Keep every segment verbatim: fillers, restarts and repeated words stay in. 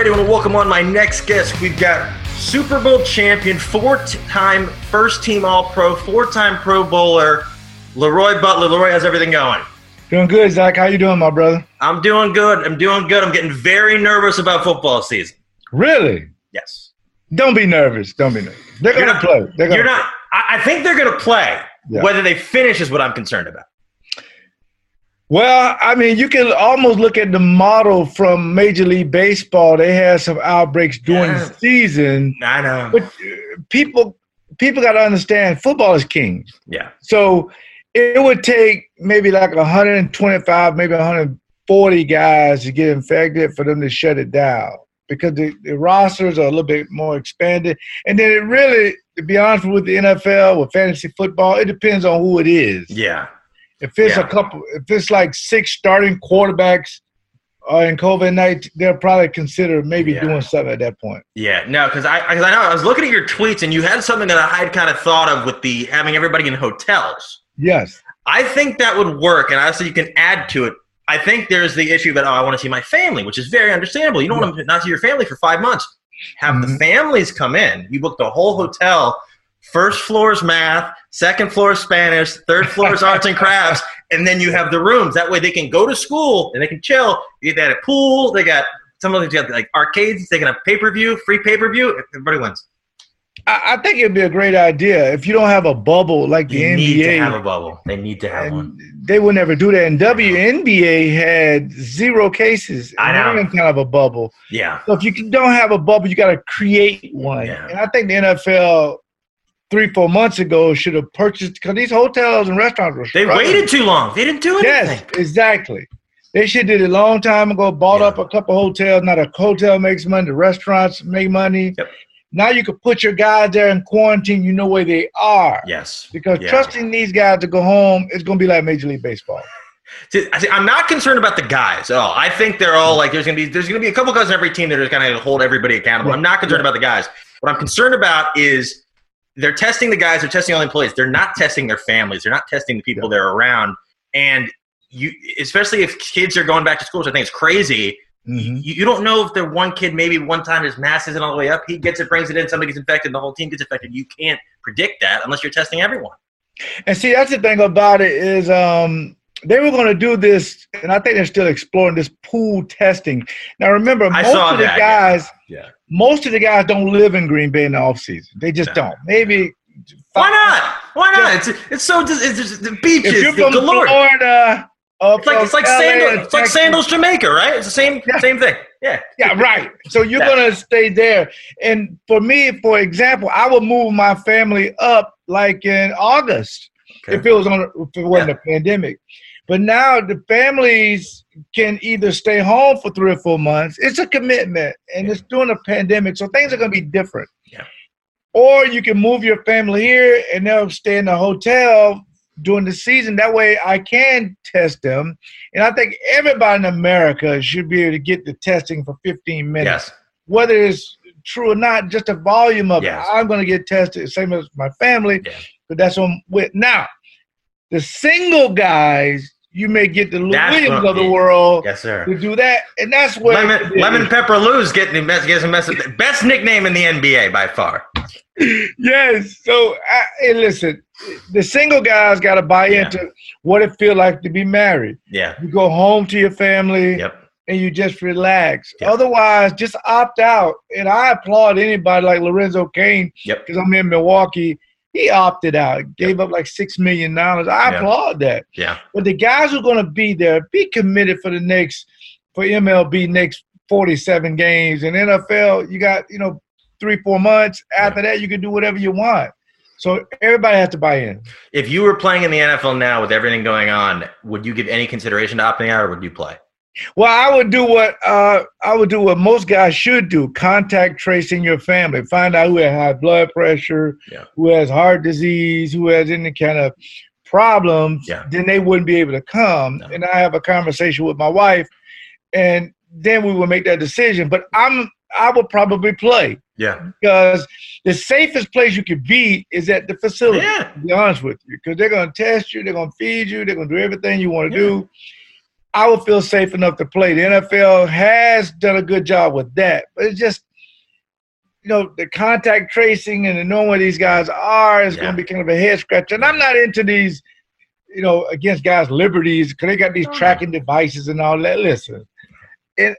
everybody. I want to welcome on my next guest. We've got Super Bowl champion, four-time first-team All-Pro, four-time Pro Bowler, Leroy Butler. Leroy, how's everything going? Doing good, Zach. How you doing, my brother? I'm doing good. I'm doing good. I'm getting very nervous about football season. Really? Yes. Don't be nervous. Don't be nervous. They're going to play. They're gonna you're play. not. I think they're going to play. Yeah. Whether they finish is what I'm concerned about. Well, I mean, you can almost look at the model from Major League Baseball. They had some outbreaks during yeah. the season. I know. But people people got to understand football is king. Yeah. So it would take maybe like one hundred twenty-five, maybe one hundred forty guys to get infected for them to shut it down because the, the rosters are a little bit more expanded. And then it really, to be honest with the N F L, with fantasy football, it depends on who it is. Yeah. If it's yeah. a couple, if it's like six starting quarterbacks uh, in COVID nineteen, they'll probably consider maybe yeah. doing something at that point. Yeah, no, because I, because I know I was looking at your tweets and you had something that I had kind of thought of with the having everybody in hotels. Yes, I think that would work, and obviously you can add to it. I think there's the issue that oh, I want to see my family, which is very understandable. You don't yeah. want to not see your family for five months. Have mm-hmm. the families come in. You book the whole hotel. First floor is math, second floor is Spanish, third floor is arts and crafts, and then you have the rooms. That way they can go to school and they can chill. They got a pool. They got some of these got like arcades. They can have pay-per-view, free pay-per-view. Everybody wins. I, I think it'd be a great idea if you don't have a bubble like the N B A. You need to have a bubble. They need to have one. They would never do that. And W N B A had zero cases. I know. They're in kind of a bubble. Yeah. So if you don't have a bubble, you got to create one. Yeah. And I think the N F L – three, four months ago, should have purchased because these hotels and restaurants were struggling. They waited too long. They didn't do anything. Yes, exactly. They should have did it a long time ago, bought yeah. up a couple hotels. Now the hotel makes money. The restaurants make money. Yep. Now you can put your guys there in quarantine. You know where they are. Yes. Because yeah. trusting these guys to go home is going to be like Major League Baseball. See, I'm not concerned about the guys at all. I think they're all like there's going to be there's going to be a couple guys on every team that are going to hold everybody accountable. Right. I'm not concerned right. about the guys. What I'm concerned about is – they're testing the guys. They're testing all the employees. They're not testing their families. They're not testing the people yeah. they're around. And you, especially if kids are going back to school, which I think is crazy, mm-hmm. you, you don't know if the one kid maybe one time his mask isn't all the way up. He gets it, brings it in. Somebody gets infected. The whole team gets infected. You can't predict that unless you're testing everyone. And see, that's the thing about it is um, they were going to do this, and I think they're still exploring this pool testing. Now, remember, most of the that, guys yeah. – yeah. most of the guys don't live in Green Bay in the offseason. They just don't. Maybe. Why not? Why not? It's it's so it's just the beaches. If you're from galore. Florida, uh, it's like it's like, Sandals, it's like Sandals, Jamaica, right? It's the same yeah. same thing. Yeah. Yeah. Right. So you're yeah. gonna stay there. And for me, for example, I would move my family up like in August okay. if it was on if it wasn't yeah. a pandemic. But now the families can either stay home for three or four months. It's a commitment, and yeah. it's during a pandemic, so things are going to be different. Yeah. Or you can move your family here, and they'll stay in the hotel during the season. That way I can test them. And I think everybody in America should be able to get the testing for fifteen minutes. Yes. Whether it's true or not, just the volume of yes. it. I'm going to get tested, same as my family, yeah. but that's what I'm with. Now, the single guys – you may get the Lou Williams of the world yes, sir. to do that, and that's where Lemon, Lemon Pepper Lou's getting the best, getting the best, best nickname in the N B A by far. Yes. So, I, hey, listen, the single guys got to buy yeah. into what it feels like to be married. Yeah. You go home to your family, yep. and you just relax. Yep. Otherwise, just opt out. And I applaud anybody like Lorenzo Kane because yep. I'm in Milwaukee. He opted out, gave yep. up like six million dollars. I yeah. applaud that. Yeah. But the guys who are going to be there, be committed for the next, for M L B next forty-seven games. And N F L, you got, you know, three, four months. After yeah. that, you can do whatever you want. So everybody has to buy in. If you were playing in the N F L now with everything going on, would you give any consideration to opting out or would you play? Well, I would do what uh, I would do what most guys should do: contact tracing your family, find out who has high blood pressure, yeah. who has heart disease, who has any kind of problems. Yeah. Then they wouldn't be able to come. No. And I have a conversation with my wife, and then we will make that decision. But I'm I would probably play. Yeah, because the safest place you could be is at the facility. Yeah. To be honest with you, because they're going to test you, they're going to feed you, they're going to do everything you want to yeah. do. I would feel safe enough to play. The N F L has done a good job with that, but it's just, you know, the contact tracing and the knowing where these guys are is yeah. going to be kind of a head scratcher. And I'm not into these, you know, against guys' liberties because they got these tracking devices and all that. Listen, it,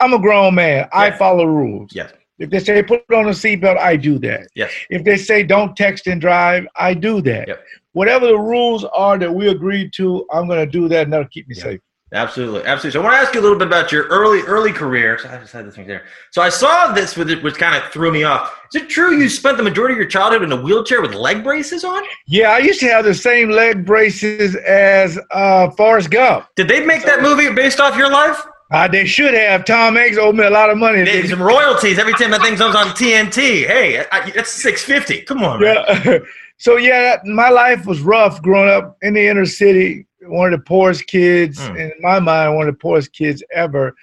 I'm a grown man. Yeah. I follow rules. Yes. If they say put on a seatbelt, I do that. Yes. If they say don't text and drive, I do that. Yep. Whatever the rules are that we agreed to, I'm going to do that, and that'll keep me yep. safe. Absolutely, absolutely. So I want to ask you a little bit about your early, early career. So I just had this thing there. So I saw this, with it, which kind of threw me off. Is it true you spent the majority of your childhood in a wheelchair with leg braces on? Yeah, I used to have the same leg braces as uh, Forrest Gump. Did they make so, that movie based off your life? Uh, they should have. Tom Hanks owed me a lot of money. They, some royalties every time that thing comes on T N T. Hey, I, that's six fifty. Come on, man. Yeah. So, yeah, that, my life was rough growing up in the inner city, one of the poorest kids, mm. in my mind, one of the poorest kids ever.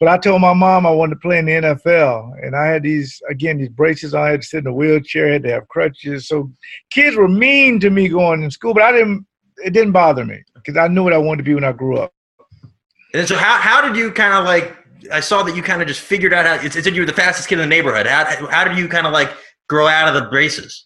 But I told my mom I wanted to play in the N F L. And I had these, again, these braces on. I had to sit in a wheelchair. I had to have crutches. So kids were mean to me going in school, but I didn't. It didn't bother me because I knew what I wanted to be when I grew up. And so how, how did you kind of like – I saw that you kind of just figured out how – it said you were the fastest kid in the neighborhood. How, how did you kind of like grow out of the braces?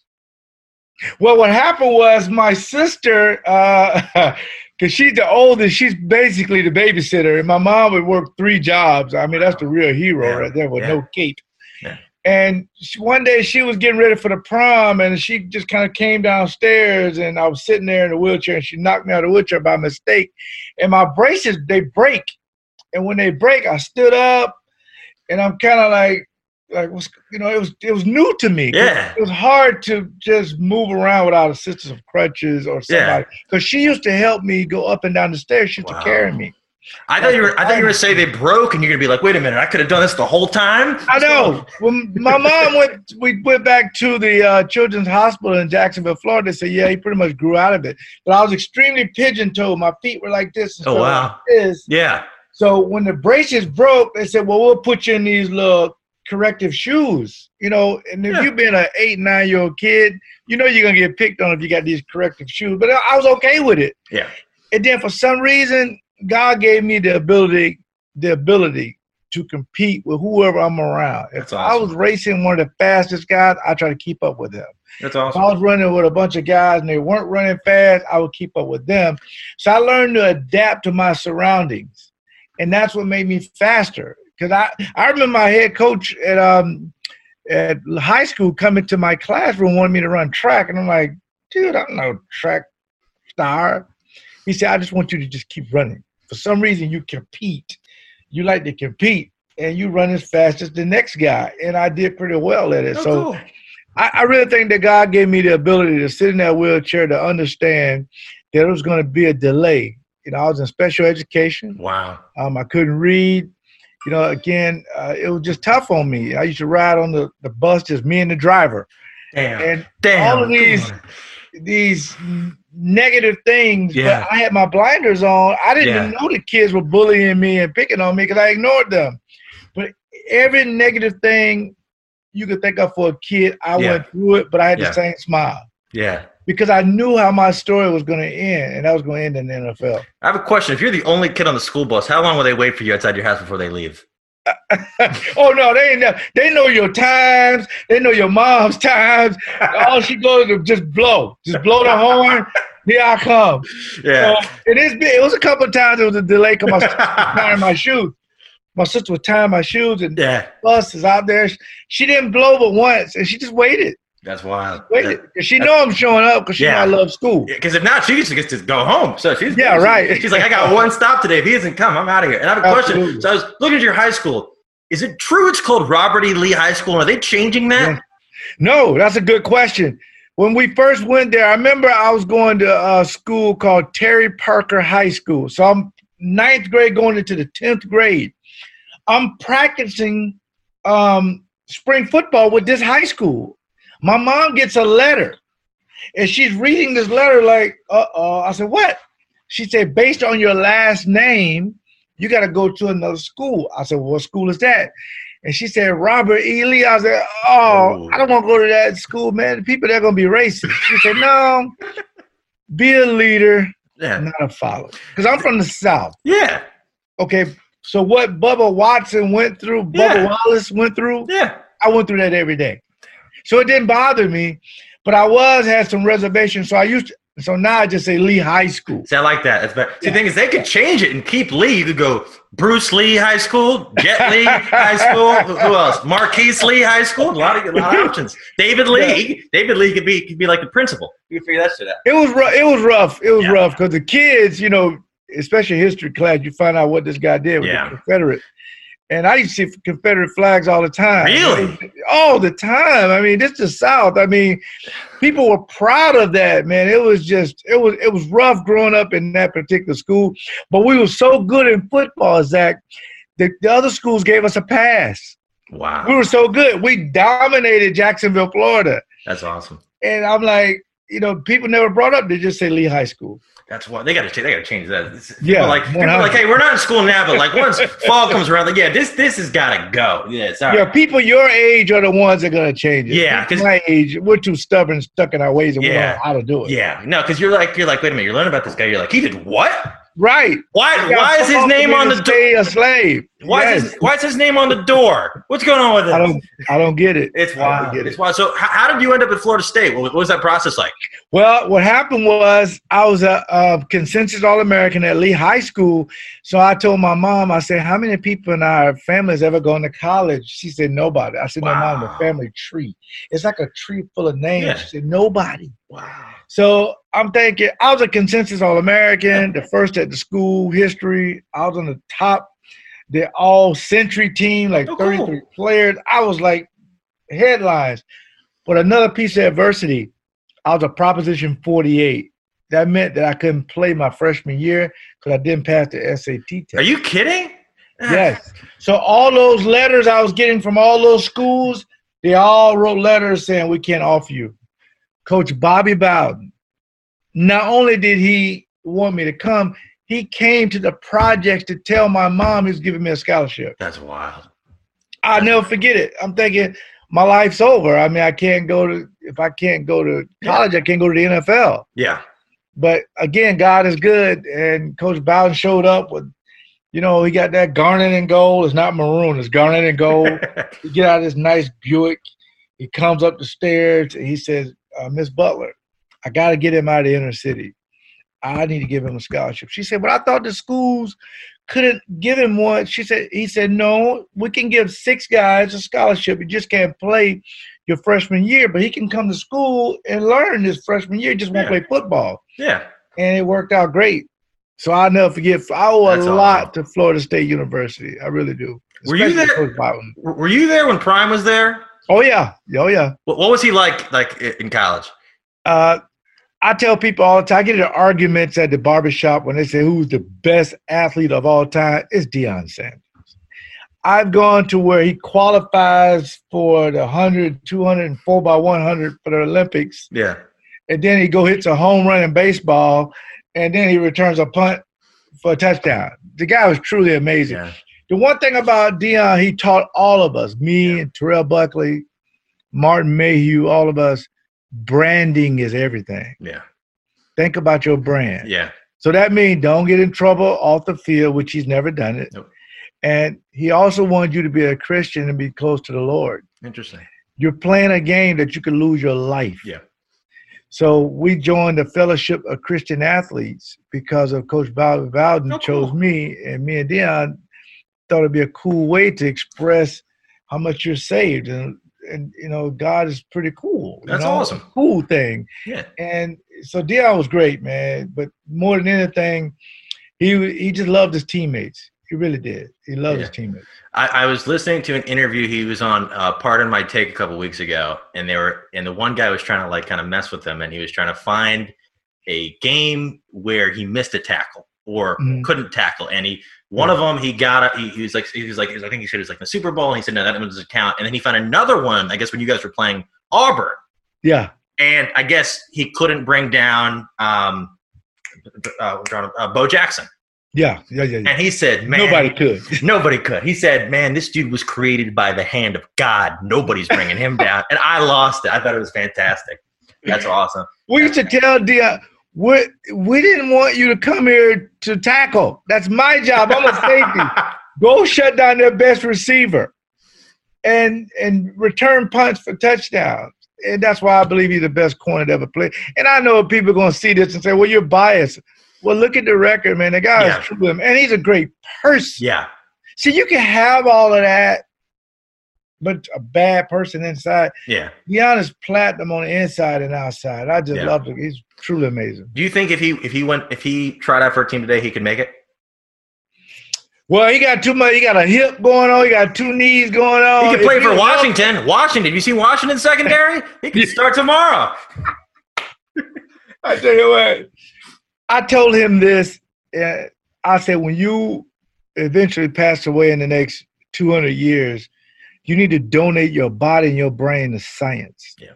Well, what happened was my sister, because uh, she's the oldest, she's basically the babysitter, and my mom would work three jobs. I mean, that's the real hero yeah. right there with yeah. no cape. Yeah. And she, one day she was getting ready for the prom, and she just kind of came downstairs, and I was sitting there in a wheelchair, and she knocked me out of the wheelchair by mistake. And my braces, they break. And when they break, I stood up, and I'm kind of like, Like was you know it was it was new to me. Yeah, it was hard to just move around without assistance of crutches or somebody. Because yeah. she used to help me go up and down the stairs. She used wow. to carry me. I thought you were. I thought you were say they broke, and you're gonna be like, wait a minute, I could have done this the whole time. I know. When my mom went, we went back to the uh, Children's Hospital in Jacksonville, Florida. They said, yeah, he pretty much grew out of it. But I was extremely pigeon-toed. My feet were like this. And oh wow. Like this. Yeah. So when the braces broke, they said, well, we'll put you in these little corrective shoes, you know, and if yeah. you've been an eight, nine-year-old kid, you know you're going to get picked on if you got these corrective shoes. But I was okay with it. Yeah. And then for some reason, God gave me the ability the ability to compete with whoever I'm around. That's if awesome. I was racing one of the fastest guys, I try to keep up with him. That's awesome. If I was running with a bunch of guys and they weren't running fast, I would keep up with them. So I learned to adapt to my surroundings, and that's what made me faster. Because I, I remember my head coach at um at high school coming to my classroom wanting me to run track. And I'm like, dude, I'm no track star. He said, I just want you to just keep running. For some reason, you compete. You like to compete. And you run as fast as the next guy. And I did pretty well at it. Oh, so cool. I, I really think that God gave me the ability to sit in that wheelchair to understand that it was going to be a delay. You know, I was in special education. Wow. Um, I couldn't read. You know, again, uh, it was just tough on me. I used to ride on the, the bus, just me and the driver. Damn. And Damn. all of these these negative things, yeah. but I had my blinders on. I didn't yeah. even know the kids were bullying me and picking on me because I ignored them. But every negative thing you could think of for a kid, I yeah. went through it, but I had yeah. the same smile. Yeah. Because I knew how my story was going to end, and that was going to end in the N F L. I have a question. If you're the only kid on the school bus, how long will they wait for you outside your house before they leave? oh, no, they ain't know. They know your times. They know your mom's times. All she goes to just blow. Just blow the horn. Here I come. Yeah. So it, is, it was a couple of times it was a delay because my sister was tying my shoes. My sister was tying my shoes, and yeah. the bus is out there. She didn't blow but once, and she just waited. That's wild. Wait, that, she know I'm showing up because she yeah. know I love school. Because yeah, if not, she just gets to go home. So she's yeah, right. She's like, I got one stop today. If he doesn't come, I'm out of here. And I have a Absolutely. question. So I was looking at your high school. Is it true it's called Robert E. Lee High School? Are they changing that? Yeah. No, that's a good question. When we first went there, I remember I was going to a school called Terry Parker High School. So I'm ninth grade going into the tenth grade. I'm practicing um, spring football with this high school. My mom gets a letter, and she's reading this letter like, uh-oh. I said, what? She said, based on your last name, you got to go to another school. I said, well, what school is that? And she said, Robert E. Lee. I said, oh, Ooh. I don't want to go to that school, man. The people, they're going to be racist. She said, no, be a leader. Yeah. Not a follow. Because I'm from the South. Yeah. Okay. So what Bubba Watson went through, Bubba yeah. Wallace went through, yeah. I went through that every day. So it didn't bother me, but I was had some reservations. So I used to, so now I just say Lee High School. See, I like that. That's better. See, yeah. The thing is, they could change it and keep Lee. You could go Bruce Lee High School, Jet Lee High School. Who, who else? Marquise Lee High School. A lot of, a lot of options. David Lee. Yeah. David Lee could be could be like the principal. You could figure that shit out. It was rough. It was rough. It was yeah. rough because the kids, you know, especially history class, you find out what this guy did with yeah. the Confederate. And I used to see Confederate flags all the time. Really? All the time. I mean, this is the South. I mean, people were proud of that, man. It was just, it was it was rough growing up in that particular school. But we were so good in football, Zach, that the other schools gave us a pass. Wow. We were so good. We dominated Jacksonville, Florida. That's awesome. And I'm like, you know, people never brought up. They just say Lee High School. That's why they got to they got to change that. Yeah, people like people like, hey, we're not in school now, but like once fall comes around, like yeah, this this has got to go. Yeah, sorry. Yeah, people your age are the ones that are gonna change it. Yeah, because my age, we're too stubborn, stuck in our ways, and yeah, we don't know how to do it. Yeah, no, because you're like you're like wait a minute, you're learning about this guy. You're like he did what? Right? Why? Why is his name on the door? A slave. Why yes. is his, Why is his name on the door? What's going on with this? I don't. I don't get it. It's wild. I don't get it. It's wild. So, how, how did you end up at Florida State? What, what was that process like? Well, what happened was I was a, a consensus All-American at Lee High School. So I told my mom, I said, "How many people in our family has ever gone to college?" She said, "Nobody." I said, "No, wow. Mom, the family tree. It's like a tree full of names." Yeah. She said, "Nobody." Wow. So I'm thinking I was a consensus All-American, the first at the school history. I was on the top, the all-century team, like oh, thirty-three cool. players. I was like headlines. But another piece of adversity, I was a Proposition forty-eight. That meant that I couldn't play my freshman year because I didn't pass the S A T test. Are you kidding? Yes. So all those letters I was getting from all those schools, they all wrote letters saying we can't offer you. Coach Bobby Bowden, not only did he want me to come, he came to the project to tell my mom he was giving me a scholarship. That's wild. I'll never forget it. I'm thinking my life's over. I mean, I can't go to – if I can't go to college, yeah. I can't go to the N F L. Yeah. But, again, God is good, and Coach Bowden showed up with – you know, he got that Garnet and Gold. It's not maroon. It's Garnet and Gold. He get out of this nice Buick. He comes up the stairs, and he says – Uh, Miss Butler, I got to get him out of the inner city. I need to give him a scholarship. She said, but I thought the schools couldn't give him one. She said, he said, no, we can give six guys a scholarship. You just can't play your freshman year, but he can come to school and learn his freshman year. Just won't yeah. play football. Yeah. And it worked out great. So I'll never forget. I owe That's a lot awesome. to Florida State University. I really do. Were you there? Were you there when Prime was there? Oh, yeah. Oh, yeah. What was he like like in college? Uh, I tell people all the time, I get into arguments at the barbershop when they say who's the best athlete of all time. It's Deion Sanders. I've gone to where he qualifies for the one hundred, two hundred, and four by one hundred for the Olympics. Yeah. And then he go hits a home run in baseball, and then he returns a punt for a touchdown. The guy was truly amazing. Yeah. The one thing about Deion, he taught all of us, me yeah. and Terrell Buckley, Martin Mayhew, all of us, branding is everything. Yeah. Think about your brand. Yeah. So that means don't get in trouble off the field, which he's never done it. Nope. And he also wanted you to be a Christian and be close to the Lord. Interesting. You're playing a game that you could lose your life. Yeah. So we joined the Fellowship of Christian Athletes because of Coach Bobby Bowden oh, chose cool. me, and me and Deion thought it'd be a cool way to express how much you're saved. And, and you know, God is pretty cool. That's you know? awesome. Cool thing. Yeah. And so Deion was great, man. But more than anything, he he just loved his teammates. He really did. He loved yeah. his teammates. I, I was listening to an interview he was on, uh, Pardon My Take, a couple weeks ago. And they were, and the one guy was trying to like kind of mess with him. And he was trying to find a game where he missed a tackle or mm-hmm. couldn't tackle. And he, One of them, he got – he, he was like – he was like, I think he said it was like the Super Bowl, and he said, no, that doesn't count. And then he found another one, I guess, when you guys were playing Auburn. Yeah. And I guess he couldn't bring down um, uh, uh, Bo Jackson. Yeah, yeah, yeah, yeah. And he said, man – Nobody could. Nobody could. He said, man, this dude was created by the hand of God. Nobody's bringing him down. And I lost it. I thought it was fantastic. That's awesome. We used to tell Deion – We're, we didn't want you to come here to tackle. That's my job. I'm a safety. Go shut down their best receiver and and return punts for touchdowns. And that's why I believe he's the best corner to ever play. And I know people are going to see this and say, well, you're biased. Well, look at the record, man. The guy yeah. is true to him. And he's a great person. Yeah. See, you can have all of that, but a bad person inside. Yeah. Giannis platinum on the inside and outside. I just yeah. love it. He's truly amazing. Do you think if he if he went if he tried out for a team today, he could make it? Well, he got too much. He got a hip going on. He got two knees going on. He could play if for Washington. Up, Washington. You see Washington secondary? He could start tomorrow. I tell you what. I told him this. Uh, I said, when you eventually pass away in the next two hundred years, you need to donate your body and your brain to science. Yeah.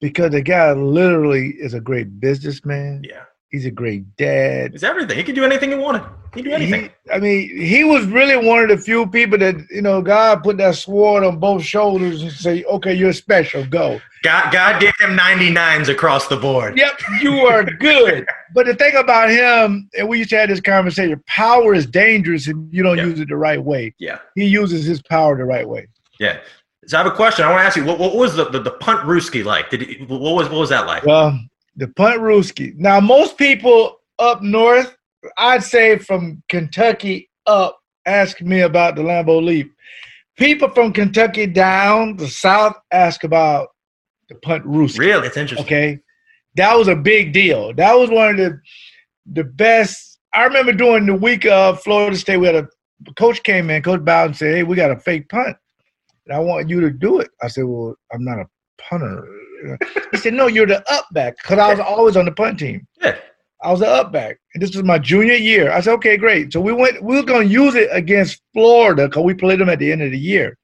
Because the guy literally is a great businessman. Yeah. He's a great dad. He's everything. He could do anything he wanted. He could do anything. He, I mean, he was really one of the few people that, you know, God put that sword on both shoulders and say, okay, you're special, go. God, God gave him ninety-nines across the board. Yep, you are good. But the thing about him, and we used to have this conversation, power is dangerous if you don't yep. use it the right way. Yeah. He uses his power the right way. Yeah. So I have a question. I want to ask you, what, what was the, the, the punt Ruski like? Did he, what was what was that like? Well, the punt Ruski. Now, most people up north, I'd say from Kentucky up, ask me about the Lambeau Leap. People from Kentucky down the south ask about the punt Ruski. Really? It's interesting. Okay. That was a big deal. That was one of the the best. I remember during the week of Florida State, we had a coach came in, Coach Bowden said, hey, we got a fake punt. I want you to do it. I said, well, I'm not a punter. He said, no, you're the up back, because I was always on the punt team. Yeah. I was the up back. And this was my junior year. I said, okay, great. So we went. We were going to use it against Florida because we played them at the end of the year.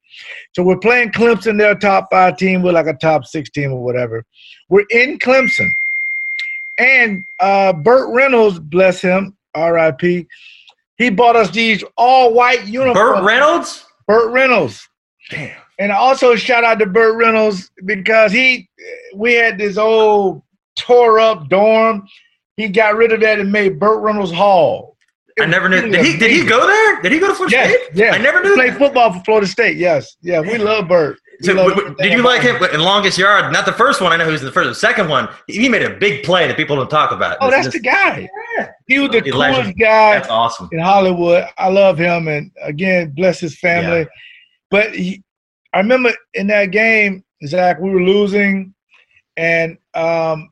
So we're playing Clemson. They're a top five team. We're like a top six team or whatever. We're in Clemson. And uh, Burt Reynolds, bless him, R I P, he bought us these all-white uniforms. Burt Reynolds? Burt Reynolds. Damn. And also shout out to Burt Reynolds because he, we had this old tore up dorm. He got rid of that and made Burt Reynolds Hall. It I never knew. Really did he? Did he go there? Did he go to Florida yes, State? Yeah. I never knew. He played that. Football for Florida State. Yes. Yeah. We love Burt. So, love w- w- did you like him in Longest Yard? Not the first one. I know who's the first. The second one, he made a big play that people don't talk about. Oh, this, that's this, the guy. Yeah. He was the coolest legend. guy. That's awesome. In Hollywood, I love him, and again, bless his family. Yeah. But he, I remember in that game, Zach, we were losing, and um,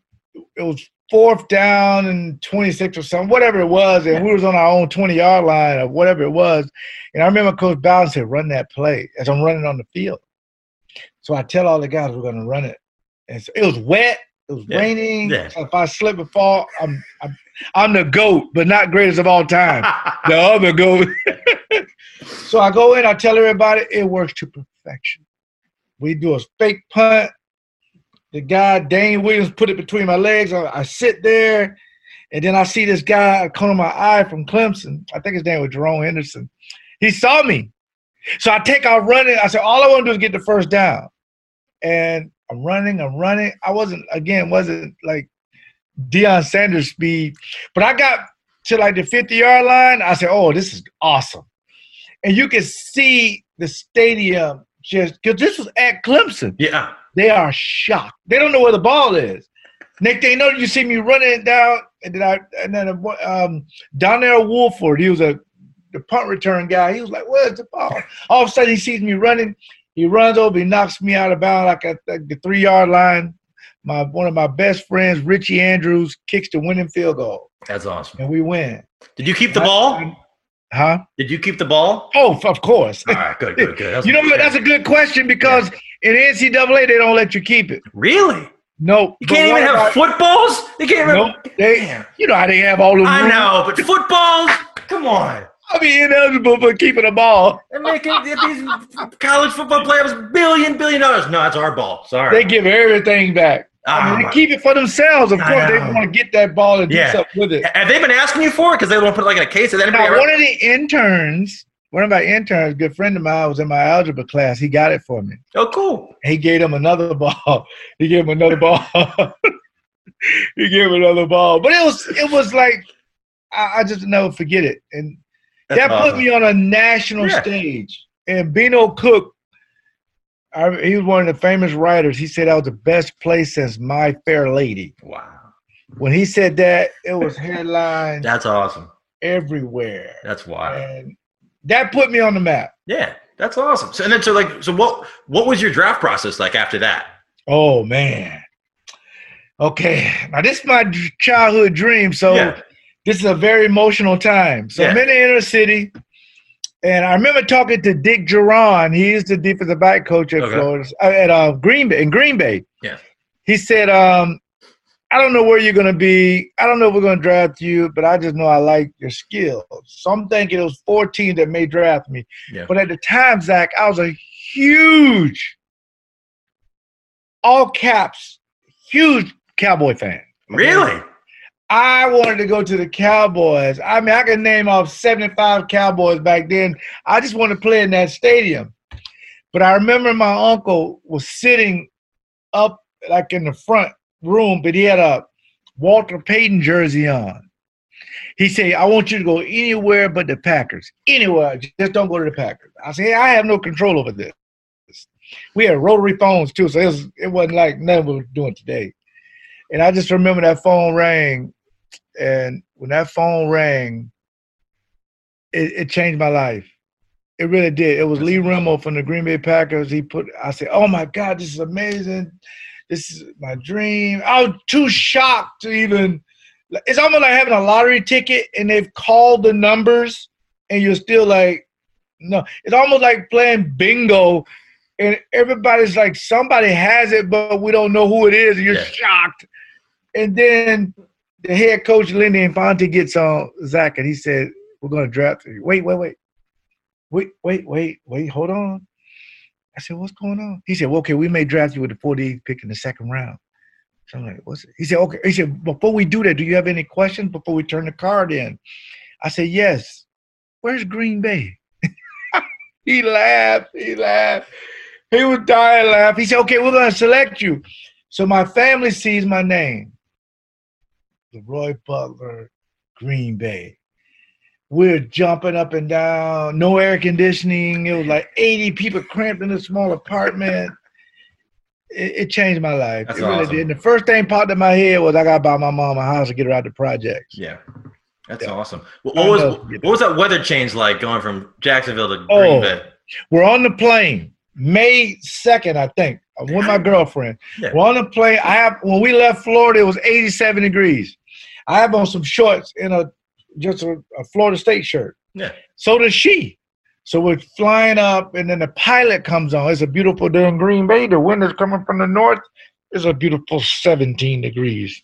it was fourth down and twenty-six or something, whatever it was, and we was on our own twenty-yard line or whatever it was. And I remember Coach Bowden said, run that play as I'm running on the field. So I tell all the guys we're going to run it. And so it was wet. It was yeah. raining. Yeah. So if I slip and fall, I'm, I'm, I'm the GOAT, but not greatest of all time. The other GOAT. So I go in, I tell everybody, it works to perfection. We do a fake punt. The guy, Dane Williams, put it between my legs. I, I sit there, and then I see this guy, I come to my eye from Clemson. I think his name was Jerome Henderson. He saw me. So I take, I run it. I said, all I want to do is get the first down. And I'm running, I'm running. I wasn't, again, wasn't like Deion Sanders speed. But I got to like the fifty-yard line. I said, oh, this is awesome. And you can see the stadium just – because this was at Clemson. Yeah. They are shocked. They don't know where the ball is. Next thing you know, you see me running down, and then I and then um, Donnell Wolford, he was a the punt return guy. He was like, where's the ball? All of a sudden, he sees me running. He runs over. He knocks me out of bounds like at like the three-yard line. My One of my best friends, Richie Andrews, kicks the winning field goal. That's awesome. And we win. Did you keep the I, ball? I, Huh? Did you keep the ball? Oh, of course. All right, good, good, good. That's you know what? That's a good question because yeah. in N C double A, they don't let you keep it. Really? Nope. You can't even have I, footballs? They can't even nope. have, they, you know how they have all the I rules. know, but footballs? Come on. I mean, ineligible for keeping a ball. They're making these college football players billion, billion dollars. No, that's our ball. Sorry. They give everything back. I mean, they keep it for themselves. Of course, they want to get that ball and do yeah. something with it. Have they been asking you for it? Because they want to put like in a case. Of that now, ever- one of the interns, one of my interns, a good friend of mine, was in my algebra class. He got it for me. Oh, cool. He gave him another ball. He gave him another ball. He gave him another ball. But it was it was like I, I just never forget it. And that uh, put me on a national yeah. stage. And Beano Cook, I, he was one of the famous writers. He said, "I was the best play since My Fair Lady." Wow. When he said that, it was headlines. That's awesome. Everywhere. That's wild. And that put me on the map. Yeah, that's awesome. So, and then so like so what what was your draft process like after that? Oh man. Okay, now this is my childhood dream. So yeah. this is a very emotional time. So yeah. I'm in the inner city, and I remember talking to Dick Geron. He is the defensive back coach at okay. Florida at uh, Green Bay in Green Bay. Yeah, he said, um, "I don't know where you're going to be. I don't know if we're going to draft you, but I just know I like your skills." So I'm thinking it was fourteen that may draft me. Yeah. But at the time, Zach, I was a huge, all caps, huge Cowboy fan. Really? I wanted to go to the Cowboys. I mean, I could name off seventy-five Cowboys back then. I just wanted to play in that stadium. But I remember my uncle was sitting up like in the front room, but he had a Walter Payton jersey on. He said, "I want you to go anywhere but the Packers. Anywhere. Just don't go to the Packers." I said, "I have no control over this." We had rotary phones too, so it, was, it wasn't like nothing we were doing today. And I just remember that phone rang, and when that phone rang, it, it changed my life. It really did. It was Lee Remmel from the Green Bay Packers. He put. I said, "Oh my God, this is amazing. This is my dream." I was too shocked to even. It's almost like having a lottery ticket, and they've called the numbers, and you're still like, no. It's almost like playing bingo. And everybody's like, somebody has it, but we don't know who it is. And you're yeah. shocked. And then the head coach, Lindy Infante, gets on Zach, and he said, "We're going to draft you." Wait, wait, wait. Wait, wait, wait, wait. Hold on. I said, "What's going on?" He said, "Well, okay, we may draft you with the forty-eighth pick in the second round." So I'm like, "What's it?" He said, "Okay." He said, "Before we do that, do you have any questions before we turn the card in?" I said, "Yes. Where's Green Bay?" He laughed. He laughed. He was dying laugh. He said, "Okay, we're going to select you." So my family sees my name. Leroy Butler, Green Bay. We're jumping up and down. No air conditioning. It was like eighty people cramped in a small apartment. It, it changed my life. That's it really awesome. Did. And the first thing popped in my head was I got to buy my mom a house to get her out of the projects. Yeah. That's yeah. awesome. Well, what, was, what was that weather change like going from Jacksonville to oh, Green Bay? We're on the plane. May second, I think, with my girlfriend. Yeah. We're on the plane. I have when we left Florida, it was eighty-seven degrees. I have on some shorts and a just a, a Florida State shirt. Yeah. So does she. So we're flying up, and then the pilot comes on. It's a beautiful day in Green Bay. The wind is coming from the north. It's a beautiful seventeen degrees.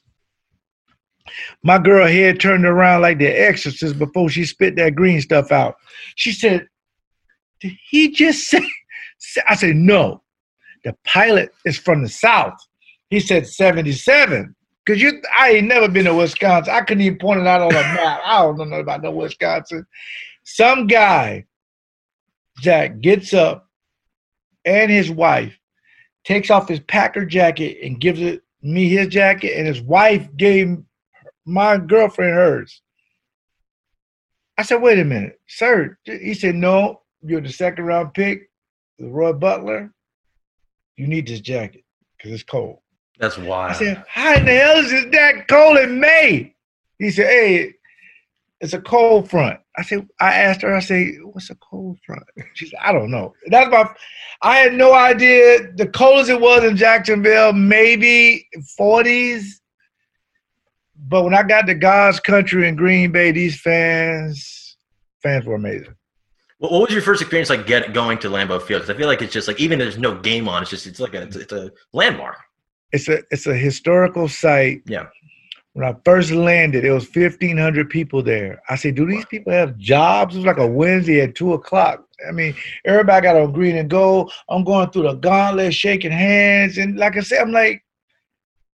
My girl head turned around like the Exorcist before she spit that green stuff out. She said, "Did he just say?" I said, "No, the pilot is from the South." He said seventy-seven. Because you, I ain't never been to Wisconsin. I couldn't even point it out on a map. I don't know nothing about no Wisconsin. Some guy that gets up and his wife takes off his Packer jacket and gives it me his jacket, and his wife gave my girlfriend hers. I said, "Wait a minute, sir." He said, "No, you're the second round pick. Leroy Butler, you need this jacket because it's cold." That's wild. I said, "How in the hell is it that cold in May?" He said, "Hey, it's a cold front." I said, I asked her, I said, "What's a cold front?" She said, "I don't know." That's my. I had no idea. The coldest it was in Jacksonville, maybe forties. But when I got to God's country in Green Bay, these fans, fans were amazing. What was your first experience like get, going to Lambeau Field? Because I feel like it's just like even if there's no game on, it's just it's like a, it's, it's a landmark. It's a it's a historical site. Yeah. When I first landed, it was fifteen hundred people there. I said, "Do these people have jobs?" It was like a Wednesday at two o'clock. I mean, everybody got on green and gold. I'm going through the gauntlet, shaking hands, and like I said, I'm like,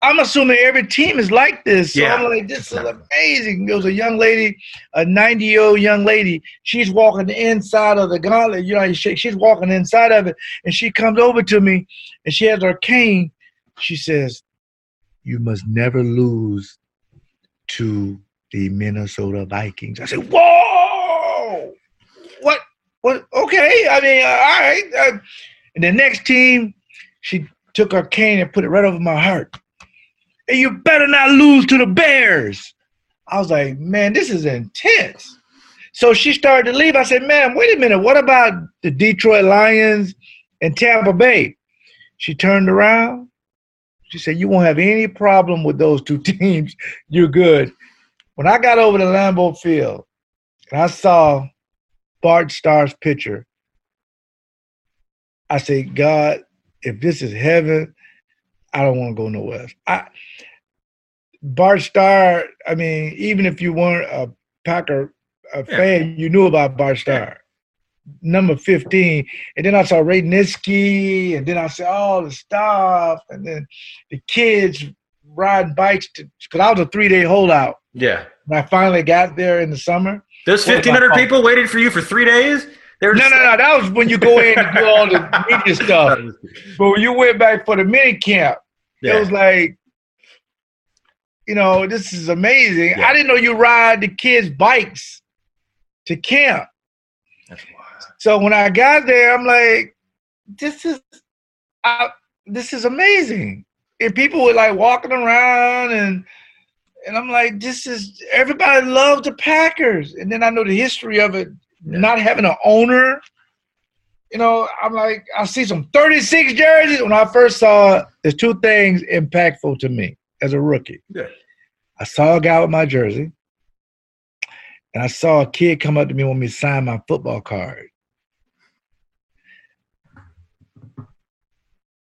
I'm assuming every team is like this. So yeah. I'm like, this is amazing. There was a young lady, a ninety-year-old young lady. She's walking inside of the gauntlet. You know, she's walking inside of it. And she comes over to me, and she has her cane. She says, you must never lose to the Minnesota Vikings. I said, whoa! What? What? Okay. I mean, uh, all right. Uh, and the next team, she took her cane and put it right over my heart. And you better not lose to the Bears. I was like, man, this is intense. So she started to leave. I said, ma'am, wait a minute. What about the Detroit Lions and Tampa Bay? She turned around. She said, you won't have any problem with those two teams. You're good. When I got over to Lambeau Field and I saw Bart Starr's picture, I said, God, if this is heaven, I don't want to go nowhere else. I, Bart Starr, I mean, even if you weren't a Packer a fan, you knew about Bart Starr. Number fifteen. And then I saw Ray Niski, and then I saw all the stuff, and then the kids riding bikes because I was a three-day holdout. Yeah. And I finally got there in the summer. Those fifteen hundred my- people waited for you for three days? No, no, no. That was when you go in and do all the media stuff. But when you went back for the mini camp, yeah. It was like, you know, this is amazing. Yeah. I didn't know you ride the kids' bikes to camp. That's wild. So when I got there, I'm like, this is, I, this is amazing. And people were like walking around, and and I'm like, this is everybody loves the Packers. And then I know the history of it. Yeah. Not having an owner, you know, I'm like, I see some thirty-six jerseys. When I first saw it, there's two things impactful to me as a rookie. Yeah. I saw a guy with my jersey, and I saw a kid come up to me when we signed my football card.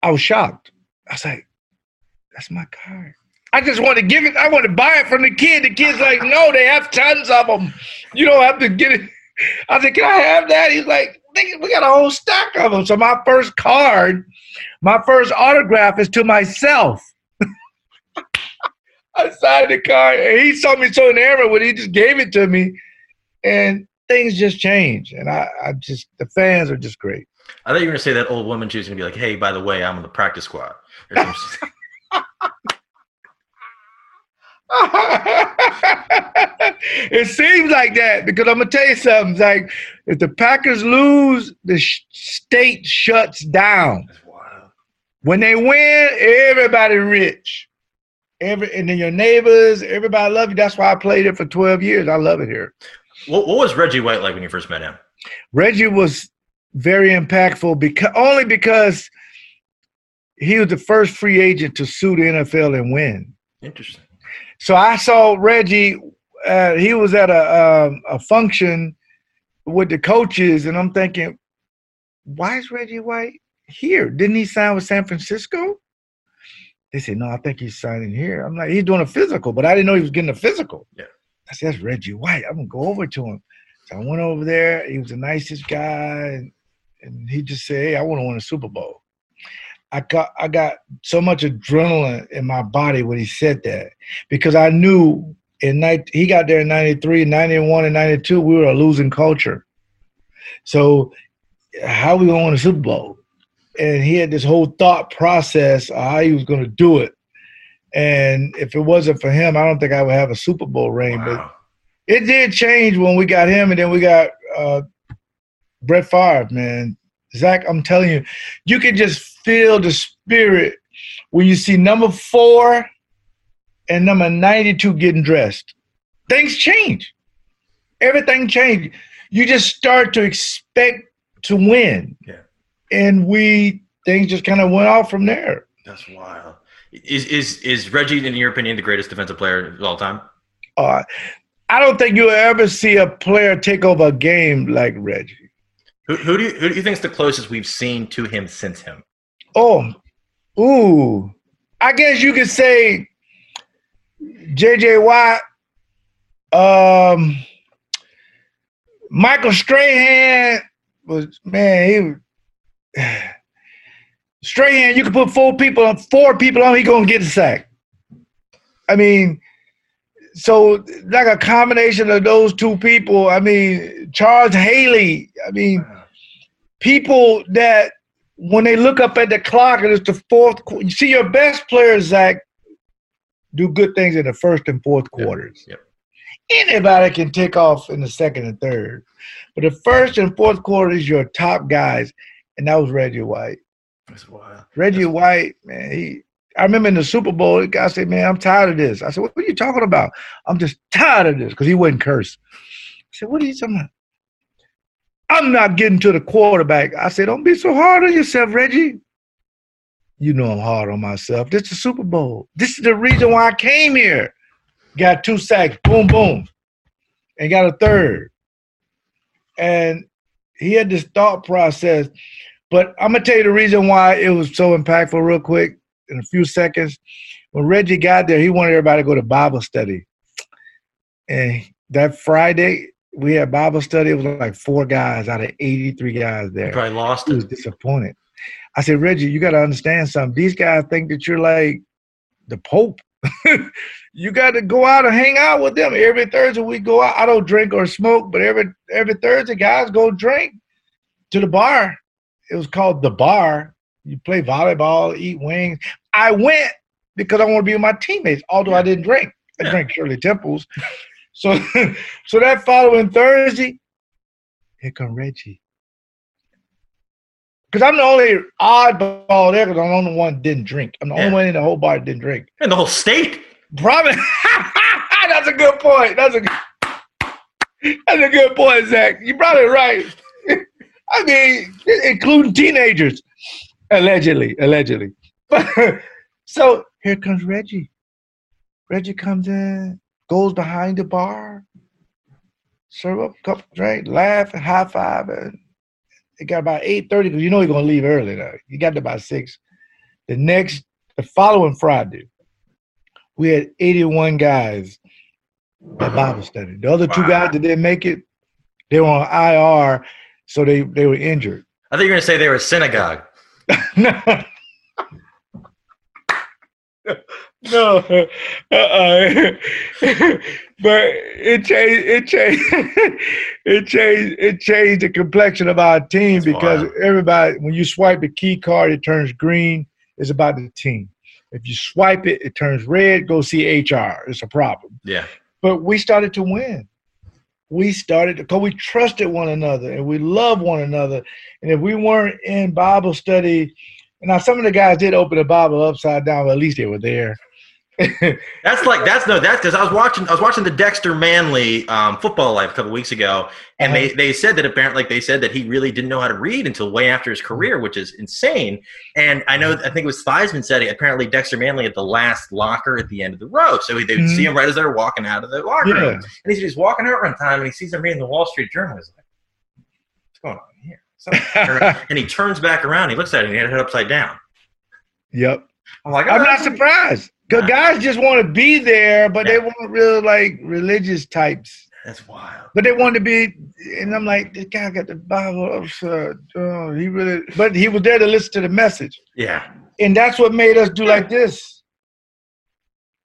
I was shocked. I was like, that's my card. I just want to give it. I want to buy it from the kid. The kid's like, no, they have tons of them. You don't have to get it. I said, can I have that? He's like, we got a whole stack of them. So my first card, my first autograph is to myself. I signed the card. And he saw me so enamored when he just gave it to me. And things just change. And I, I just, the fans are just great. I thought you were going to say that old woman, she was going to be like, hey, by the way, I'm on the practice squad. Or some It seems like that because I'm going to tell you something. It's like if the Packers lose, the sh- state shuts down. That's wild. When they win, everybody rich. Every And then your neighbors, everybody love you. That's why I played it for twelve years. I love it here. What, what was Reggie White like when you first met him? Reggie was very impactful because only because he was the first free agent to sue the N F L and win. Interesting. So I saw Reggie, uh, he was at a, um, a function with the coaches, and I'm thinking, why is Reggie White here? Didn't he sign with San Francisco? They said, no, I think he's signing here. I'm like, he's doing a physical, but I didn't know he was getting a physical. Yeah. I said, that's Reggie White. I'm going to go over to him. So I went over there. He was the nicest guy, and, and he just said, hey, I want to win a Super Bowl. I got I got so much adrenaline in my body when he said that because I knew in he got there in ninety-three, ninety-one, and ninety-two, we were a losing culture. So how are we going to win the Super Bowl? And he had this whole thought process of how he was going to do it. And if it wasn't for him, I don't think I would have a Super Bowl ring. Wow. But it did change when we got him, and then we got uh, Brett Favre, man. Zach, I'm telling you, you can just feel the spirit when you see number four and number ninety-two getting dressed. Things change. Everything changes. You just start to expect to win. Yeah. And we things just kind of went off from there. That's wild. Is is is Reggie, in your opinion, the greatest defensive player of all time? Uh, I don't think you'll ever see a player take over a game like Reggie. Who, who do you who do you think is the closest we've seen to him since him? Oh, ooh, I guess you could say J J Watt, um, Michael Strahan was man. He was, Strahan, you could put four people on four people on, he gonna get the sack. I mean. So, like a combination of those two people, I mean, Charles Haley, I mean, wow. People that when they look up at the clock and it's the fourth – you see your best players, Zach, do good things in the first and fourth quarters. Yep. Yep. Anybody can take off in the second and third. But the first and fourth quarters, your top guys, and that was Reggie White. That's wild. Reggie That's White, man, he – I remember in the Super Bowl, the guy said, man, I'm tired of this. I said, what are you talking about? I'm just tired of this because he wouldn't curse. I said, what are you talking about? I'm not getting to the quarterback. I said, don't be so hard on yourself, Reggie. You know I'm hard on myself. This is the Super Bowl. This is the reason why I came here. Got two sacks, boom, boom, and got a third. And he had this thought process. But I'm going to tell you the reason why it was so impactful real quick in a few seconds. When Reggie got there, he wanted everybody to go to Bible study. And that Friday, we had Bible study. It was like four guys out of eighty-three guys there. You probably lost it. He was disappointed. I said, Reggie, you got to understand something. These guys think that you're like the Pope. You got to go out and hang out with them. Every Thursday we go out. I don't drink or smoke, but every every Thursday guys go drink to the bar. It was called The Bar. You play volleyball, eat wings. I went because I want to be with my teammates, although yeah. I didn't drink. I yeah. drank Shirley Temples. So, so that following Thursday, here come Reggie. Because I'm the only oddball there because I'm the only one that didn't drink. I'm the yeah. only one in the whole bar that didn't drink. In the whole state? Probably. That's a good point. That's a, that's a good point, Zach. You're probably right. I mean, including teenagers, allegedly, allegedly. But, so here comes Reggie. Reggie comes in, goes behind the bar, serve up a couple drinks, laugh, and high five. And it got about eight thirty because you know you're gonna leave early now. You got to about six. The next, the following Friday, we had eighty-one guys at Bible study. The other wow. two guys that didn't make it, they were on I R. So they, they were injured. I think you were going to say they were a synagogue. No. No. Uh-uh. But it changed it changed it changed it changed the complexion of our team. That's because wild. Everybody, when you swipe a key card, it turns green. It's about the team. If you swipe it, it turns red. Go see H R. It's a problem. Yeah. But we started to win. We started because we trusted one another and we loved one another. And if we weren't in Bible study, and now some of the guys did open the Bible upside down, but at least they were there. That's like that's no that's because I was watching I was watching the Dexter Manley um, Football Life a couple weeks ago, and uh-huh. they they said that apparently like they said that he really didn't know how to read until way after his career, which is insane. And I know I think it was Theismann said it, apparently Dexter Manley at the last locker at the end of the row, so they would mm-hmm. see him right as they were walking out of the locker yeah. room, and he's just walking out one time and he sees him reading the Wall Street Journal. He's like, what's going on here? Something. And he turns back around, he looks at it, and he had it upside down. Yep, I'm like, oh, I'm not surprised. Because guys just want to be there, but yeah. they weren't real, like, religious types. That's wild. But they wanted to be, and I'm like, this guy got the Bible upside down. He really, but he was there to listen to the message. Yeah. And that's what made us do like this.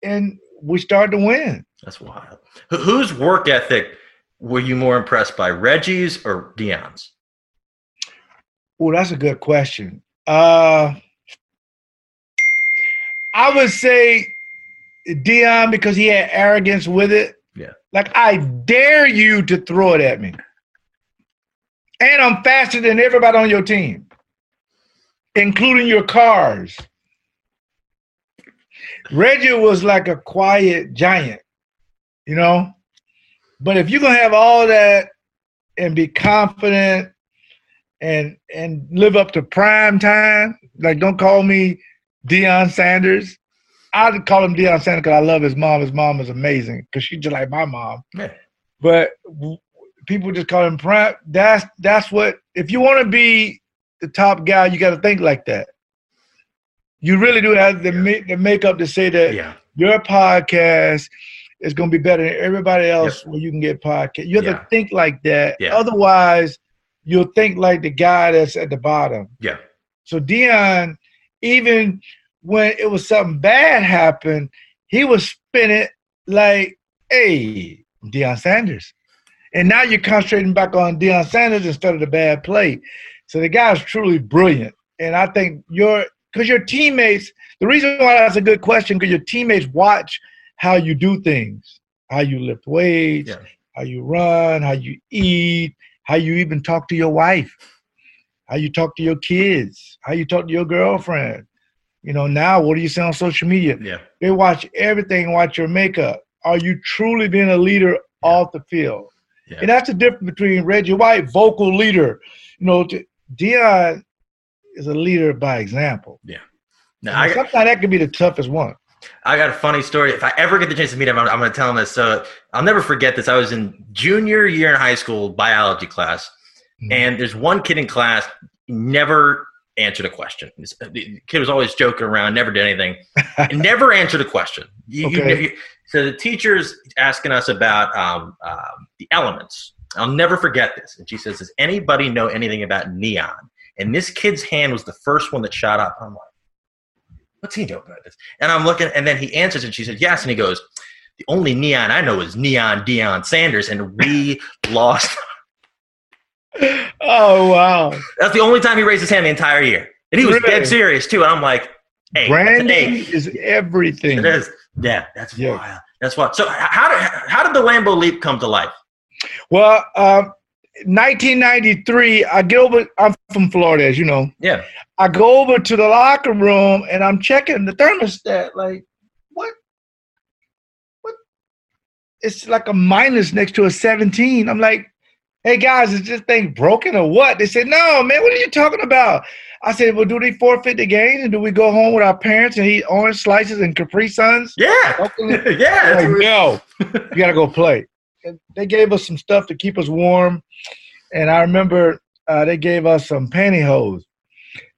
And we started to win. That's wild. Wh- whose work ethic were you more impressed by, Reggie's or Deion's? Oh, that's a good question. Uh... I would say Deion because he had arrogance with it. Yeah. Like, I dare you to throw it at me. And I'm faster than everybody on your team, including your cars. Reggie was like a quiet giant, you know? But if you're going to have all that and be confident and and live up to prime time, like, don't call me Deion Sanders. I'd call him Deion Sanders because I love his mom. His mom is amazing because she's just like my mom. Yeah. But w- people just call him Prime. That's that's what – if you want to be the top guy, you got to think like that. You really do have the, yeah. ma- the makeup to say that yeah. your podcast is going to be better than everybody else yep. where you can get podcast. You have yeah. to think like that. Yeah. Otherwise, you'll think like the guy that's at the bottom. Yeah. So Deion – even when it was something bad happened, he would spin it like, hey, Deion Sanders. And now you're concentrating back on Deion Sanders instead of the bad play. So the guy is truly brilliant. And I think your Because your teammates, the reason why that's a good question, because your teammates watch how you do things, how you lift weights, yeah. how you run, how you eat, how you even talk to your wife, how you talk to your kids, how you talk to your girlfriend. You know, now what do you say on social media? Yeah. They watch everything, watch your makeup. Are you truly being a leader yeah. off the field? Yeah. And that's the difference between Reggie White, vocal leader. You know, Deion is a leader by example. Yeah. Now, I got, sometimes that could be the toughest one. I got a funny story. If I ever get the chance to meet him, I'm, I'm going to tell him this. So I'll never forget this. I was in junior year in high school biology class, mm-hmm. and there's one kid in class never answered a question. The kid was always joking around, never did anything, and never answered a question. You, okay. you, you, so the teacher's asking us about um, uh, the elements. I'll never forget this. And she says, does anybody know anything about neon? And this kid's hand was the first one that shot up. I'm like, what's he joking about this? And I'm looking, and then he answers, and she said, yes. And he goes, the only neon I know is neon Deion Sanders, and we lost. Oh, wow. That's the only time he raised his hand the entire year. And he was really? dead serious, too. And I'm like, hey. Branding is everything. It is. Yeah, that's yeah. wild. That's wild. So how did, how did the Lambeau Leap come to life? Well, um, nineteen ninety-three, I get over – I'm from Florida, as you know. Yeah. I go over to the locker room, and I'm checking the thermostat. Like, what? What? It's like a minus next to a seventeen. I'm like, hey, guys, is this thing broken or what? They said, no, man, what are you talking about? I said, well, do they forfeit the game, and do we go home with our parents and eat orange slices and Capri Suns? Yeah. yeah. Like, no, you got to go play. And they gave us some stuff to keep us warm. And I remember uh, they gave us some pantyhose.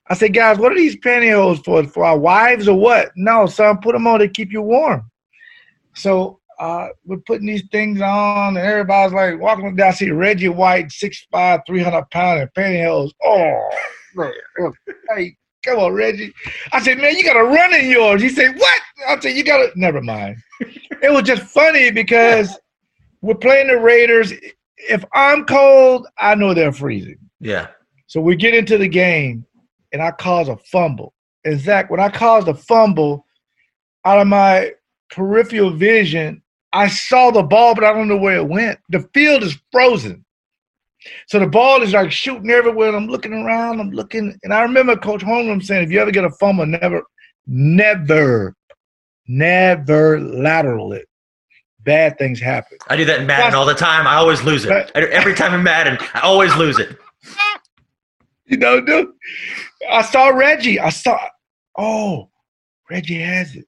I said, guys, what are these pantyhose for? For our wives or what? No, son, put them on to keep you warm. So uh, we're putting these things on, and everybody's like walking down. I see Reggie White, six five, three hundred pound, and pantyhose. Oh, man. Hey, come on, Reggie. I said, man, you got to run in yours. He said, what? I said, you got to – never mind. It was just funny because – we're playing the Raiders. If I'm cold, I know they're freezing. Yeah. So we get into the game, and I cause a fumble. And, Zach, when I caused a fumble, out of my peripheral vision, I saw the ball, but I don't know where it went. The field is frozen. So the ball is, like, shooting everywhere, and I'm looking around. I'm looking. And I remember Coach Holmgren saying, if you ever get a fumble, never, never, never lateral it. Bad things happen. I do that in Madden all the time. I always lose it. I do, every time in Madden, I always lose it. You know, dude, I saw Reggie. I saw, oh, Reggie has it.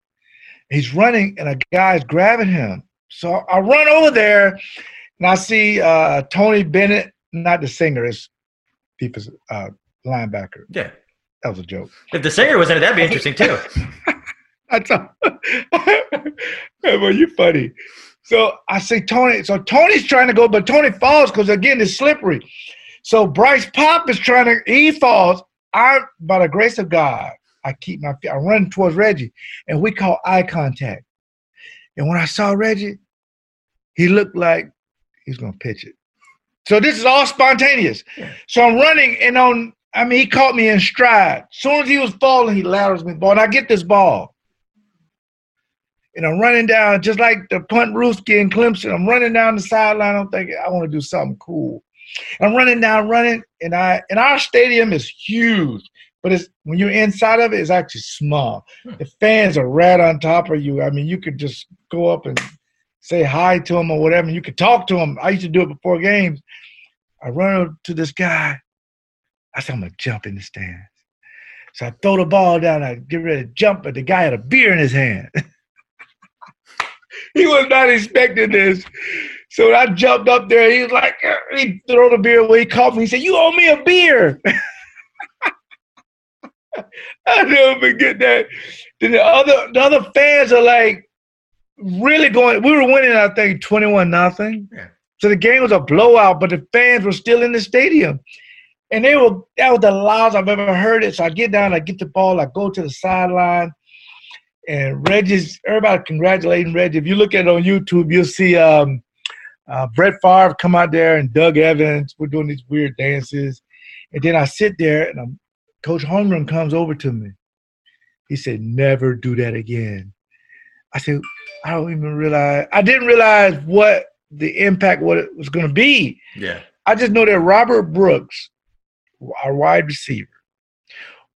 He's running, and a guy's grabbing him. So I run over there, and I see uh, Tony Bennett, not the singer, it's People's uh, linebacker. Yeah. That was a joke. If the singer was in it, that'd be interesting, too. I thought, well, you're funny. So I say Tony. So Tony's trying to go, but Tony falls because, again, it's slippery. So Bryce Pop is trying to – he falls. I, by the grace of God, I keep my – I run towards Reggie, and we call eye contact. And when I saw Reggie, he looked like he's going to pitch it. So this is all spontaneous. Yeah. So I'm running, and on – I mean, he caught me in stride. As soon as he was falling, he laterals me the ball, and I get this ball. And I'm running down, just like the punt Ruski in Clemson, I'm running down the sideline. I'm thinking, I want to do something cool. And I'm running down, running, and I and our stadium is huge. But it's when you're inside of it, it's actually small. The fans are right on top of you. I mean, you could just go up and say hi to them or whatever. And you could talk to them. I used to do it before games. I run up to this guy. I said, I'm going to jump in the stands. So I throw the ball down. I get ready to jump, but the guy had a beer in his hand. He was not expecting this. So when I jumped up there, he was like, he threw the beer away. He called me. He said, you owe me a beer. I'll never forget that. Then the other, the other fans are like really going. We were winning, I think, twenty-one nothing. Yeah. So the game was a blowout, but the fans were still in the stadium. And they were, that was the loudest I've ever heard it. So I get down, I get the ball, I go to the sideline. And Reggie's – everybody congratulating Reggie. If you look at it on YouTube, you'll see um, uh, Brett Favre come out there and Doug Evans. We're doing these weird dances. And then I sit there, and I'm, Coach Holmgren comes over to me. He said, never do that again. I said, I don't even realize. I didn't realize what the impact, what it was going to be. Yeah. I just know that Robert Brooks, our wide receiver,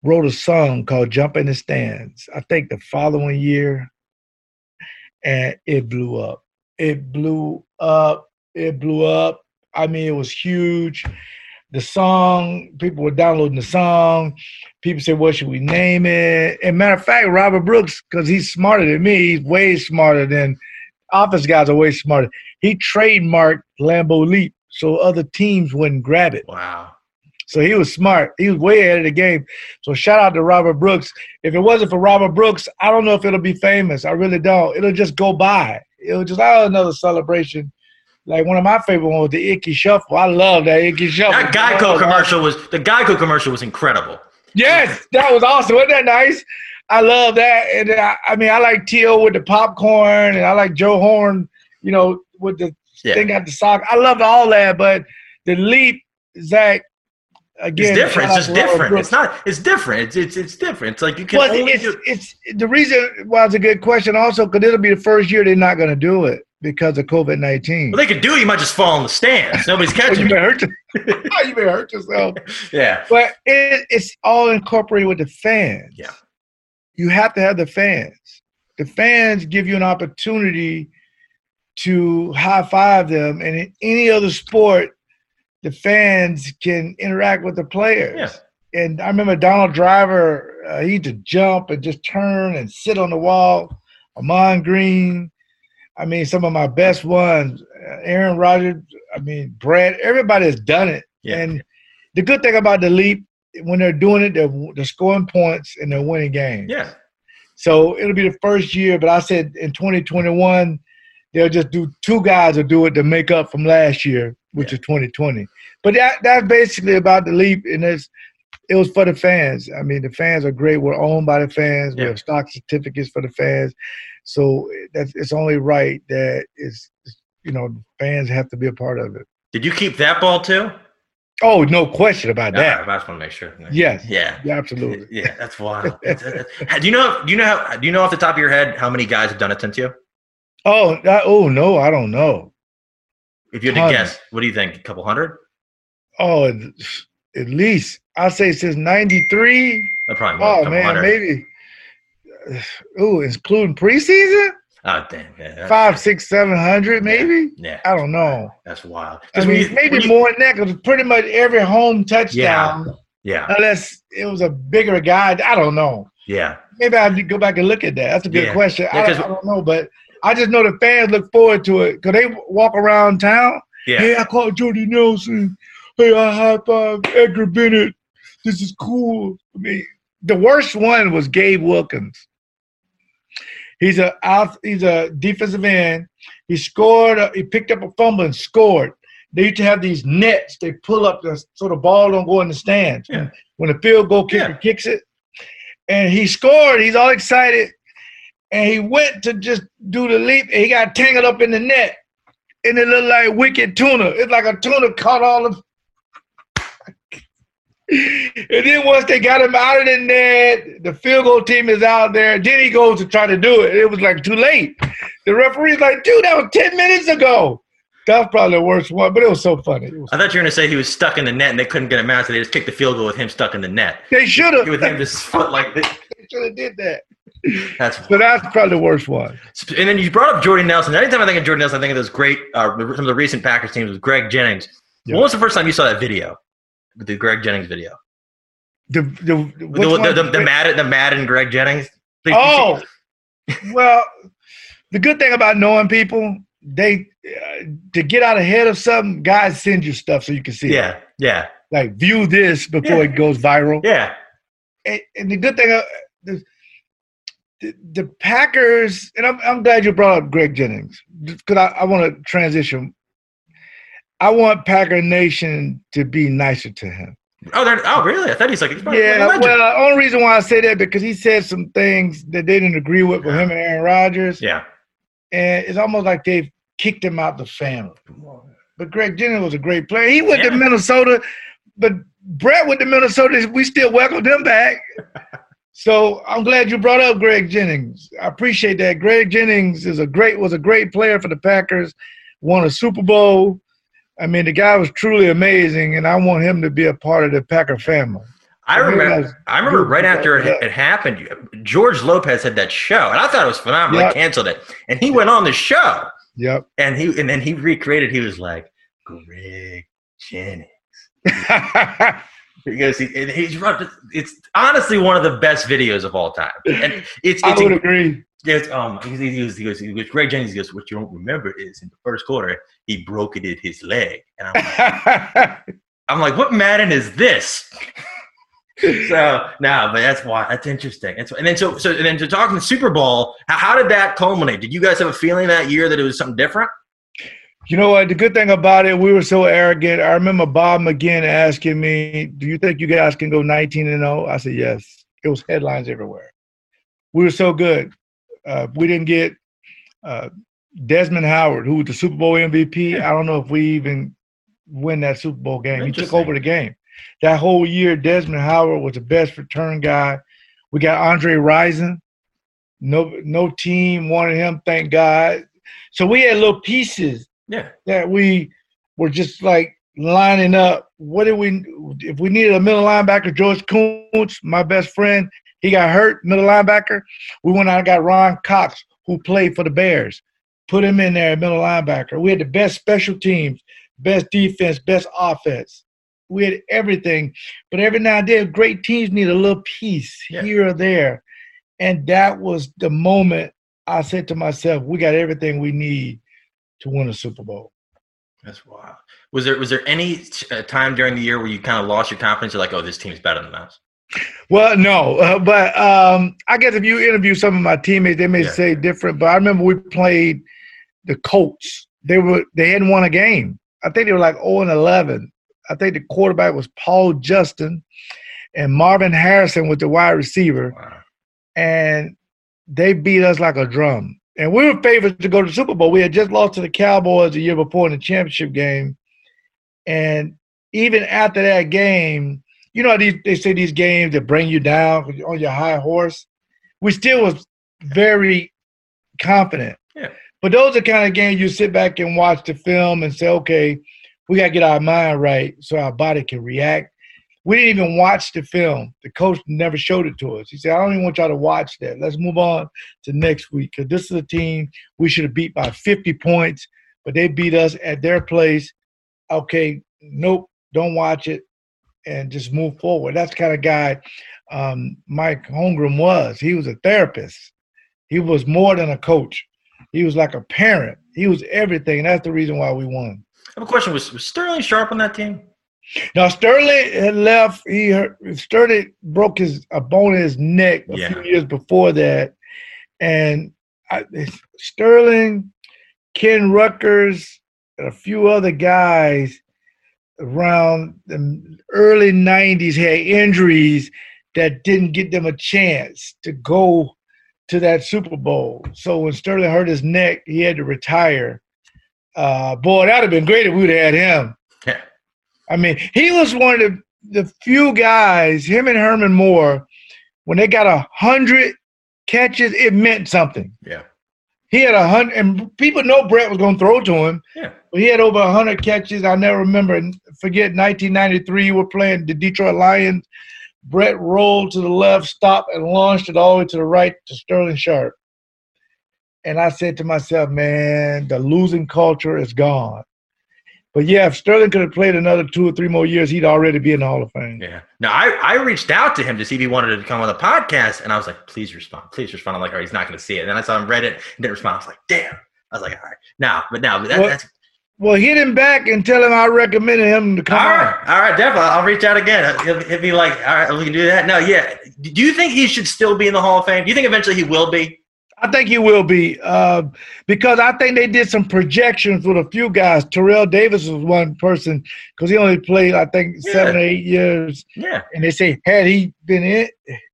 wrote a song called Jump in the Stands, I think the following year, and it blew up. It blew up. It blew up. I mean, it was huge. The song, people were downloading the song. People said, what should we name it? And matter of fact, Robert Brooks, because he's smarter than me, he's way smarter than office guys are way smarter. He trademarked Lambeau Leap so other teams wouldn't grab it. Wow. So he was smart. He was way ahead of the game. So shout out to Robert Brooks. If it wasn't for Robert Brooks, I don't know if it'll be famous. I really don't. It'll just go by. It'll just, oh, another celebration. Like one of my favorite ones, the Icky Shuffle. I love that Icky Shuffle. That Geico commercial was the Geico commercial was incredible. Yes, that was awesome. Wasn't that nice? I love that. And I, I mean, I like T O with the popcorn, and I like Joe Horn, you know, with the yeah. thing at the sock. I loved all that, but the leap, Zach. Again, it's different. It's just different. It's not. It's different. It's it's it's different. It's like you can. Well, only it's, do- it's the reason why it's a good question. Also, because it'll be the first year they're not going to do it because of COVID nineteen. Well, they could do it. You might just fall on the stands. Nobody's catching well, you. May hurt. You may hurt yourself. Yeah. But it, it's all incorporated with the fans. Yeah. You have to have the fans. The fans give you an opportunity to high five them, and in any other sport, the fans can interact with the players. Yeah. And I remember Donald Driver, uh, he used to jump and just turn and sit on the wall. Amon Green. I mean, some of my best ones. Uh, Aaron Rodgers. I mean, Brad. Everybody has done it. Yeah. And the good thing about the leap, when they're doing it, they're, they're scoring points and they're winning games. Yeah. So it'll be the first year, but I said in twenty twenty-one, they'll just do two guys will do it to make up from last year, which yeah. is twenty twenty. But that that's basically about the leap, and it's, it was for the fans. I mean, the fans are great. We're owned by the fans. Yeah. We have stock certificates for the fans. So that's, it's only right that it's, you know, fans have to be a part of it. Did you keep that ball too? Oh, no question about no, that. I just want to make sure. Yes. Yeah. yeah absolutely. Yeah, that's wild. that's, that's, do you know? Do you know? How, do you know off the top of your head how many guys have done it since you? Oh, that, oh no, I don't know. If you had to hundred. guess, what do you think? A couple hundred? Oh, at least. I'd say since ninety-three. Probably oh, man, hundred. Maybe. Ooh, including preseason? Oh, damn. Yeah, Five, crazy. six, seven hundred maybe? Yeah. yeah. I don't know. That's wild. I mean, you, maybe you, more than that because pretty much every home touchdown. Yeah. yeah. Unless it was a bigger guy. I don't know. Yeah. Maybe I need to go back and look at that. That's a good yeah. question. Yeah, I, I don't know, but I just know the fans look forward to it because they walk around town. Yeah. Hey, I called Jordy Nelson. Hey, I high-fived Edgar Bennett. This is cool. I mean, the worst one was Gabe Wilkins. He's a he's a defensive end. He scored. He picked up a fumble and scored. They used to have these nets. They pull up the, so the ball don't go in the stands. Yeah. When the field goal kicker yeah. kicks it, and he scored, he's all excited. And he went to just do the leap, and he got tangled up in the net. And it looked like wicked tuna. It's like a tuna caught all of And then once they got him out of the net, the field goal team is out there. Then he goes to try to do it. It was like too late. The referee's like, dude, that was ten minutes ago. That was probably the worst one, but it was so funny. Was I thought you were going to say he was stuck in the net and they couldn't get him out, so they just kicked the field goal with him stuck in the net. They should have. With him just foot like this. They should have did that. That's so that's probably the worst one. And then you brought up Jordy Nelson. Anytime I think of Jordy Nelson, I think of those great uh, – some of the recent Packers teams with Greg Jennings. Yeah. When was the first time you saw that video, the Greg Jennings video? The the the, the, the, the, the Madden the Madden Greg Jennings? Oh, well, the good thing about knowing people, they uh, to get out ahead of something, guys send you stuff so you can see yeah, it. Yeah, yeah. Like view this before yeah. it goes viral. Yeah. And, and the good thing uh, – the, The, the Packers, and I'm, I'm glad you brought up Greg Jennings because I, I want to transition. I want Packer Nation to be nicer to him. Oh, oh really? I thought he's like he's yeah. Well, the only reason why I say that because he said some things that they didn't agree with with him and Aaron Rodgers. Yeah, and it's almost like they've kicked him out the family. But Greg Jennings was a great player. He went yeah. to Minnesota, but Brett went to Minnesota. We still welcomed him back. So I'm glad you brought up Greg Jennings. I appreciate that. Greg Jennings is a great was a great player for the Packers, won a Super Bowl. I mean, the guy was truly amazing, and I want him to be a part of the Packer family. I remember I remember right after it, it happened, George Lopez had that show, and I thought it was phenomenal. Yep. He canceled it, and he yep. went on the show. Yep. And he and then he recreated. He was like, Greg Jennings. Because he, he's it's honestly one of the best videos of all time. And it's, it's I would a, agree. Yes, um, he goes, he goes, he goes, Greg Jennings goes, what you don't remember is in the first quarter, he broketed his leg. And I'm like, I'm like, what Madden is this? So no, but that's why that's interesting. That's, and then so so and then to talk in the Super Bowl, how, how did that culminate? Did you guys have a feeling that year that it was something different? You know what? The good thing about it, we were so arrogant. I remember Bob McGinn asking me, "Do you think you guys can go nineteen and oh?" I said, "Yes." It was headlines everywhere. We were so good. Uh, we didn't get uh, Desmond Howard, who was the Super Bowl M V P. I don't know if we even win that Super Bowl game. He took over the game. That whole year, Desmond Howard was the best return guy. We got Andre Rison. No, no team wanted him, thank God. So we had little pieces yeah. that we were just like lining up. What did we – if we needed a middle linebacker, George Koontz, my best friend, he got hurt, middle linebacker. We went out and got Ron Cox, who played for the Bears, put him in there at middle linebacker. We had the best special teams, best defense, best offense. We had everything, but every now and then, great teams need a little piece yeah. here or there. And that was the moment I said to myself, we got everything we need to win a Super Bowl. That's wild. Was there was there any uh, time during the year where you kind of lost your confidence? You're like, oh, this team's better than us. Well, no, uh, but um, I guess if you interview some of my teammates, they may yeah. say different, but I remember we played the Colts. They were they hadn't won a game. I think they were like oh and eleven. I think the quarterback was Paul Justin, and Marvin Harrison was the wide receiver. Wow. And they beat us like a drum. And we were favored to go to the Super Bowl. We had just lost to the Cowboys the year before in the championship game. And even after that game, you know how these, they say these games that bring you down on your high horse? We still was very confident. Yeah. But those are the kind of games you sit back and watch the film and say, okay, we got to get our mind right so our body can react. We didn't even watch the film. The coach never showed it to us. He said, I don't even want y'all to watch that. Let's move on to next week because this is a team we should have beat by fifty points, but they beat us at their place. Okay, nope, don't watch it and just move forward. That's the kind of guy um, Mike Holmgren was. He was a therapist. He was more than a coach. He was like a parent. He was everything, and that's the reason why we won. I have a question. Was, was Sterling Sharp on that team? No, Sterling had left. He hurt, Sterling broke his a bone in his neck a yeah. few years before that. And I, Sterling, Ken Ruckers, and a few other guys around the early nineties had injuries that didn't get them a chance to go to that Super Bowl. So when Sterling hurt his neck, he had to retire. Uh, boy, that would have been great if we would have had him. Yeah. I mean, he was one of the, the few guys, him and Herman Moore, when they got one hundred catches, it meant something. Yeah. He had one hundred, and people know Brett was going to throw to him. Yeah. But he had over one hundred catches. I never remember, forget, nineteen ninety-three, we're playing the Detroit Lions. Brett rolled to the left, stopped, and launched it all the way to the right to Sterling Sharp. And I said to myself, man, the losing culture is gone. But, yeah, if Sterling could have played another two or three more years, he'd already be in the Hall of Fame. Yeah. Now, I, I reached out to him to see if he wanted to come on the podcast, and I was like, please respond. Please respond. I'm like, all right, he's not going to see it. And then I saw him read it and didn't respond. I was like, damn. I was like, all right. Now, but now that, well, that's – Well, hit him back and tell him I recommended him to come all right, on. All right, definitely. I'll reach out again. He'll, he'll be like, all right, we can do that. No, yeah. Do you think he should still be in the Hall of Fame? Do you think eventually he will be? I think he will be uh, because I think they did some projections with a few guys. Terrell Davis was one person because he only played, I think, yeah. seven or eight years. Yeah. And they say had he been in,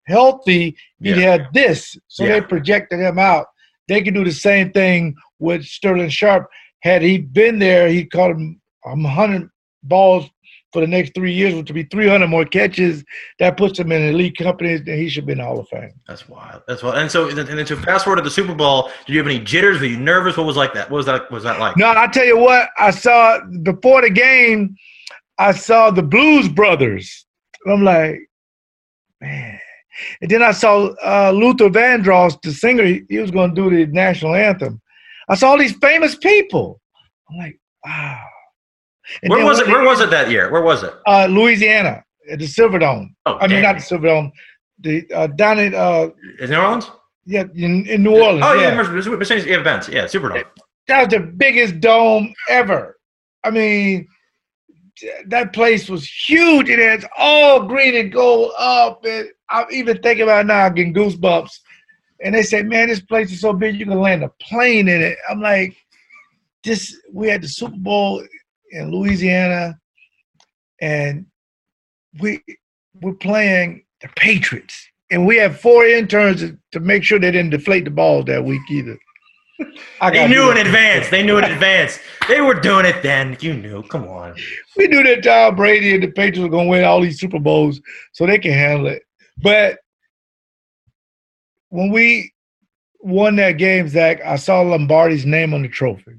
healthy, he'd yeah. had this. So yeah. they projected him out. They could do the same thing with Sterling Sharp. Had he been there, he caught him one hundred balls for the next three years, which would be three hundred more catches. That puts him in elite companies, and he should be in the Hall of Fame. That's wild. That's wild. And so, and then to fast forward to the Super Bowl, did you have any jitters? Were you nervous? What was like that? What was that? What was that like? No, I tell you what. I saw before the game. I saw the Blues Brothers. I'm like, man. And then I saw uh, Luther Vandross, the singer. He, he was going to do the national anthem. I saw all these famous people. I'm like, wow. And where was it? Where was it that year? Where was it? Uh, Louisiana, at the Silverdome. Oh, I mean, not the Silverdome. The uh, down in uh, in New Orleans. Yeah, in, in New Orleans. Oh yeah, Mercedes yeah. events. Yeah, Silverdome. That was the biggest dome ever. I mean, that place was huge. It has all green and gold up. And I'm even thinking about it now, I'm getting goosebumps. And they say, man, this place is so big, you can land a plane in it. I'm like, this. We had the Super Bowl in Louisiana, and we we're playing the Patriots, and we have four interns to make sure they didn't deflate the ball that week either. I they knew in advance. They knew in advance. They were doing it then. You knew. Come on. We knew that Tom Brady and the Patriots were going to win all these Super Bowls, so they can handle it. But when we won that game, Zach, I saw Lombardi's name on the trophy.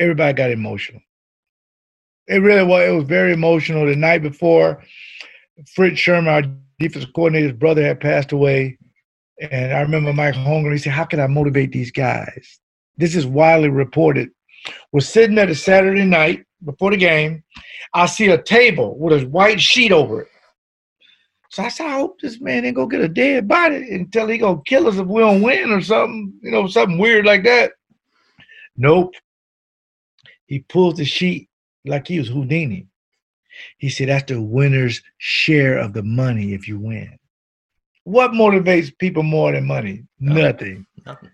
Everybody got emotional. It really was. It was very emotional. The night before, Fritz Sherman, our defensive coordinator's brother, had passed away. And I remember Mike Holmgren, he said, how can I motivate these guys? This is widely reported. We're sitting at a Saturday night before the game. I see a table with a white sheet over it. So I said, I hope this man ain't going to get a dead body until he going to kill us if we don't win or something, you know, something weird like that. Nope. He pulled the sheet like he was Houdini. He said, that's the winner's share of the money if you win. What motivates people more than money? Nothing. Nothing.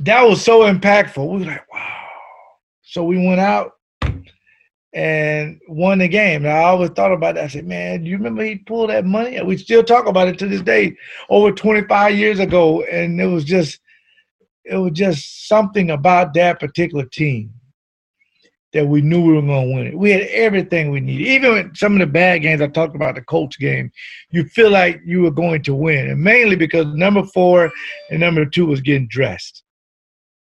That was so impactful. We were like, wow. So we went out and won the game. And I always thought about that. I said, man, do you remember he pulled that money? And we still talk about it to this day, over twenty-five years ago. And it was just, it was just something about that particular team that we knew we were going to win it. We had everything we needed. Even with some of the bad games, I talked about the Colts game, you feel like you were going to win, and mainly because number four and number two was getting dressed.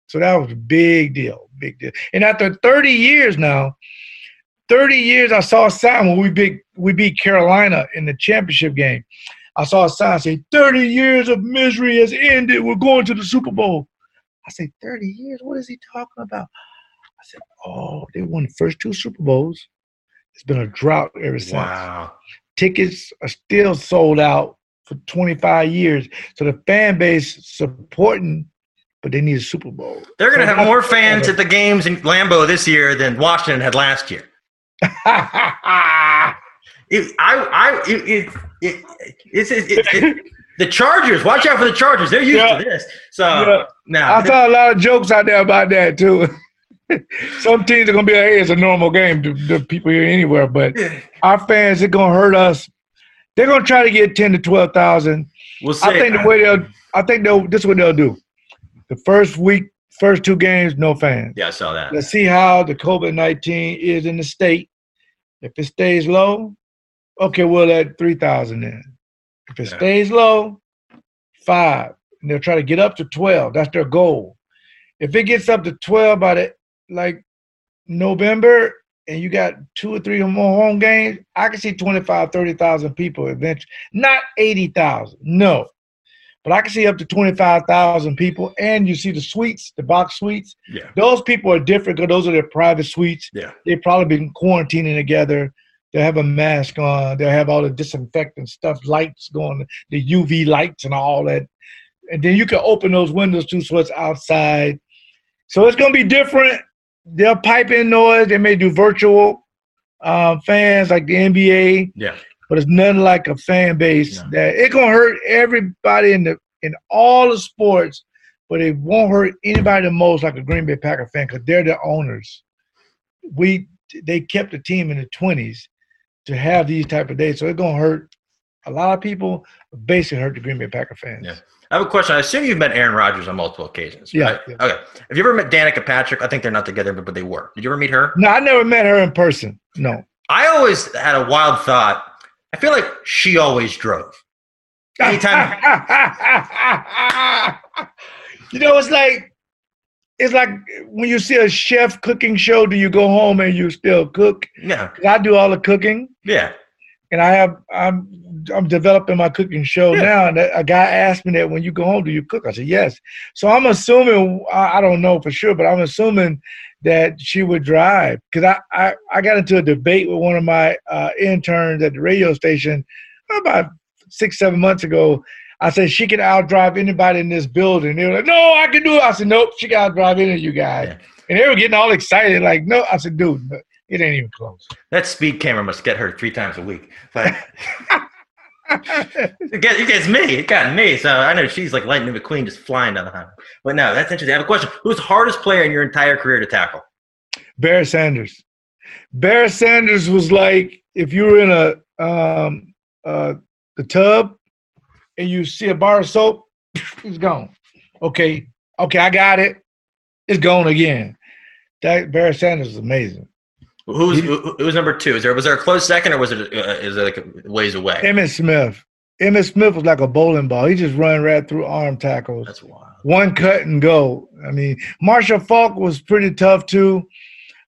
So that was a big deal, big deal. And after thirty years now, thirty years, I saw a sign when we beat, we beat Carolina in the championship game. I saw a sign say, thirty years of misery has ended. We're going to the Super Bowl. I said, thirty years? What is he talking about? I said, oh, they won the first two Super Bowls. It's been a drought ever since. Wow. Tickets are still sold out for twenty-five years. So the fan base is supporting, but they need a Super Bowl. They're going to so have more fans at the games in Lambeau this year than Washington had last year. it, I, I, it, it, it, it, it, the Chargers, watch out for the Chargers. They're used yeah. to this. So yeah. now nah, I saw a lot of jokes out there about that, too. Some teams are going to be like, hey, it's a normal game to, to people here anywhere. But our fans, they're going to hurt us. They're going to try to get ten to twelve thousand. We'll see. I think the way they'll – I think they'll, this is what they'll do. The first week, first two games, no fans. Yeah, I saw that. Let's see how the COVID nineteen is in the state. If it stays low, okay, we'll add three thousand in. If it yeah. stays low, five. And they'll try to get up to twelve. That's their goal. If it gets up to twelve by the – like November, and you got two or three or more home games, I can see twenty-five, thirty thousand people eventually. Not eighty thousand, no. But I can see up to twenty-five thousand people, and you see the suites, the box suites. Yeah. Those people are different because those are their private suites. Yeah. They've probably been quarantining together. They'll have a mask on. They'll have all the disinfectant stuff, lights going, the U V lights and all that. And then you can open those windows too so it's outside. So it's going to be different. They'll pipe in noise. They may do virtual uh, fans like the N B A. Yeah. But it's nothing like a fan base. No. That it's going to hurt everybody in the in all the sports, but it won't hurt anybody the most like a Green Bay Packer fan because they're the owners. We They kept the team in the twenties to have these type of days. So it's going to hurt a lot of people, basically hurt the Green Bay Packer fans. Yeah. I have a question. I assume you've met Aaron Rodgers on multiple occasions, right? Yeah, yeah. Okay. Have you ever met Danica Patrick? I think they're not together, but, but they were. Did you ever meet her? No, I never met her in person. No. I always had a wild thought. I feel like she always drove. Anytime. You know, it's like, it's like when you see a chef cooking show, do you go home and you still cook? Yeah. I do all the cooking. Yeah. And I have, I'm, I'm developing my cooking show yeah. now. And a guy asked me that, when you go home, do you cook? I said, yes. So I'm assuming, I don't know for sure, but I'm assuming that she would drive. Cause I, I, I got into a debate with one of my uh, interns at the radio station about six, seven months ago. I said, she can outdrive anybody in this building. They were like, no, I can do it. I said, nope, she can outdrive any of you guys. Yeah. And they were getting all excited. Like, no, I said, dude, no. It ain't even close. That speed camera must get her three times a week. Like, it, gets, it gets me. It got me. So I know she's like Lightning McQueen just flying down the highway. But no, that's interesting. I have a question. Who's the hardest player in your entire career to tackle? Barry Sanders. Barry Sanders was like, if you were in a um, uh, the tub and you see a bar of soap, it's gone. Okay. Okay, I got it. It's gone again. That Barry Sanders is amazing. Who's who, who's number two? Is there was there a close second, or was it uh, is it like a ways away? Emmitt Smith. Emmitt Smith was like a bowling ball. He just ran right through arm tackles. That's wild. One cut and go. I mean, Marshall Faulk was pretty tough too,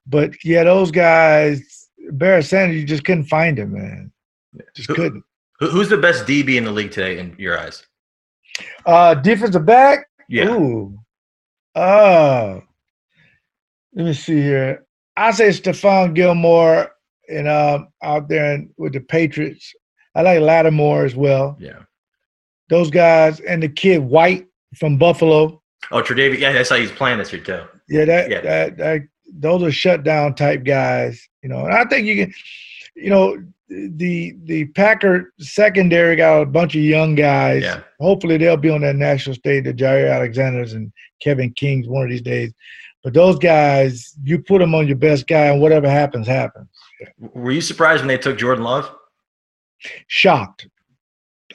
but yeah, those guys. Barry Sanders, you just couldn't find him, man. Just who, couldn't. Who's the best D B in the league today, in your eyes? Uh, defensive back. Yeah. Ooh. Uh, let me see here. I say Stephon Gilmore, and um, out there in, with the Patriots. I like Lattimore as well. Yeah, those guys, and the kid White from Buffalo. Oh, Tre'Davious. Yeah, that's how he's playing this year too. Yeah, that yeah. That, that those are shutdown type guys. You know, and I think you can. You know, the the Packer secondary got a bunch of young guys. Yeah. Hopefully, they'll be on that national stage. The Jaire Alexanders and Kevin Kings one of these days. But those guys, you put them on your best guy, and whatever happens, happens. Were you surprised when they took Jordan Love? Shocked.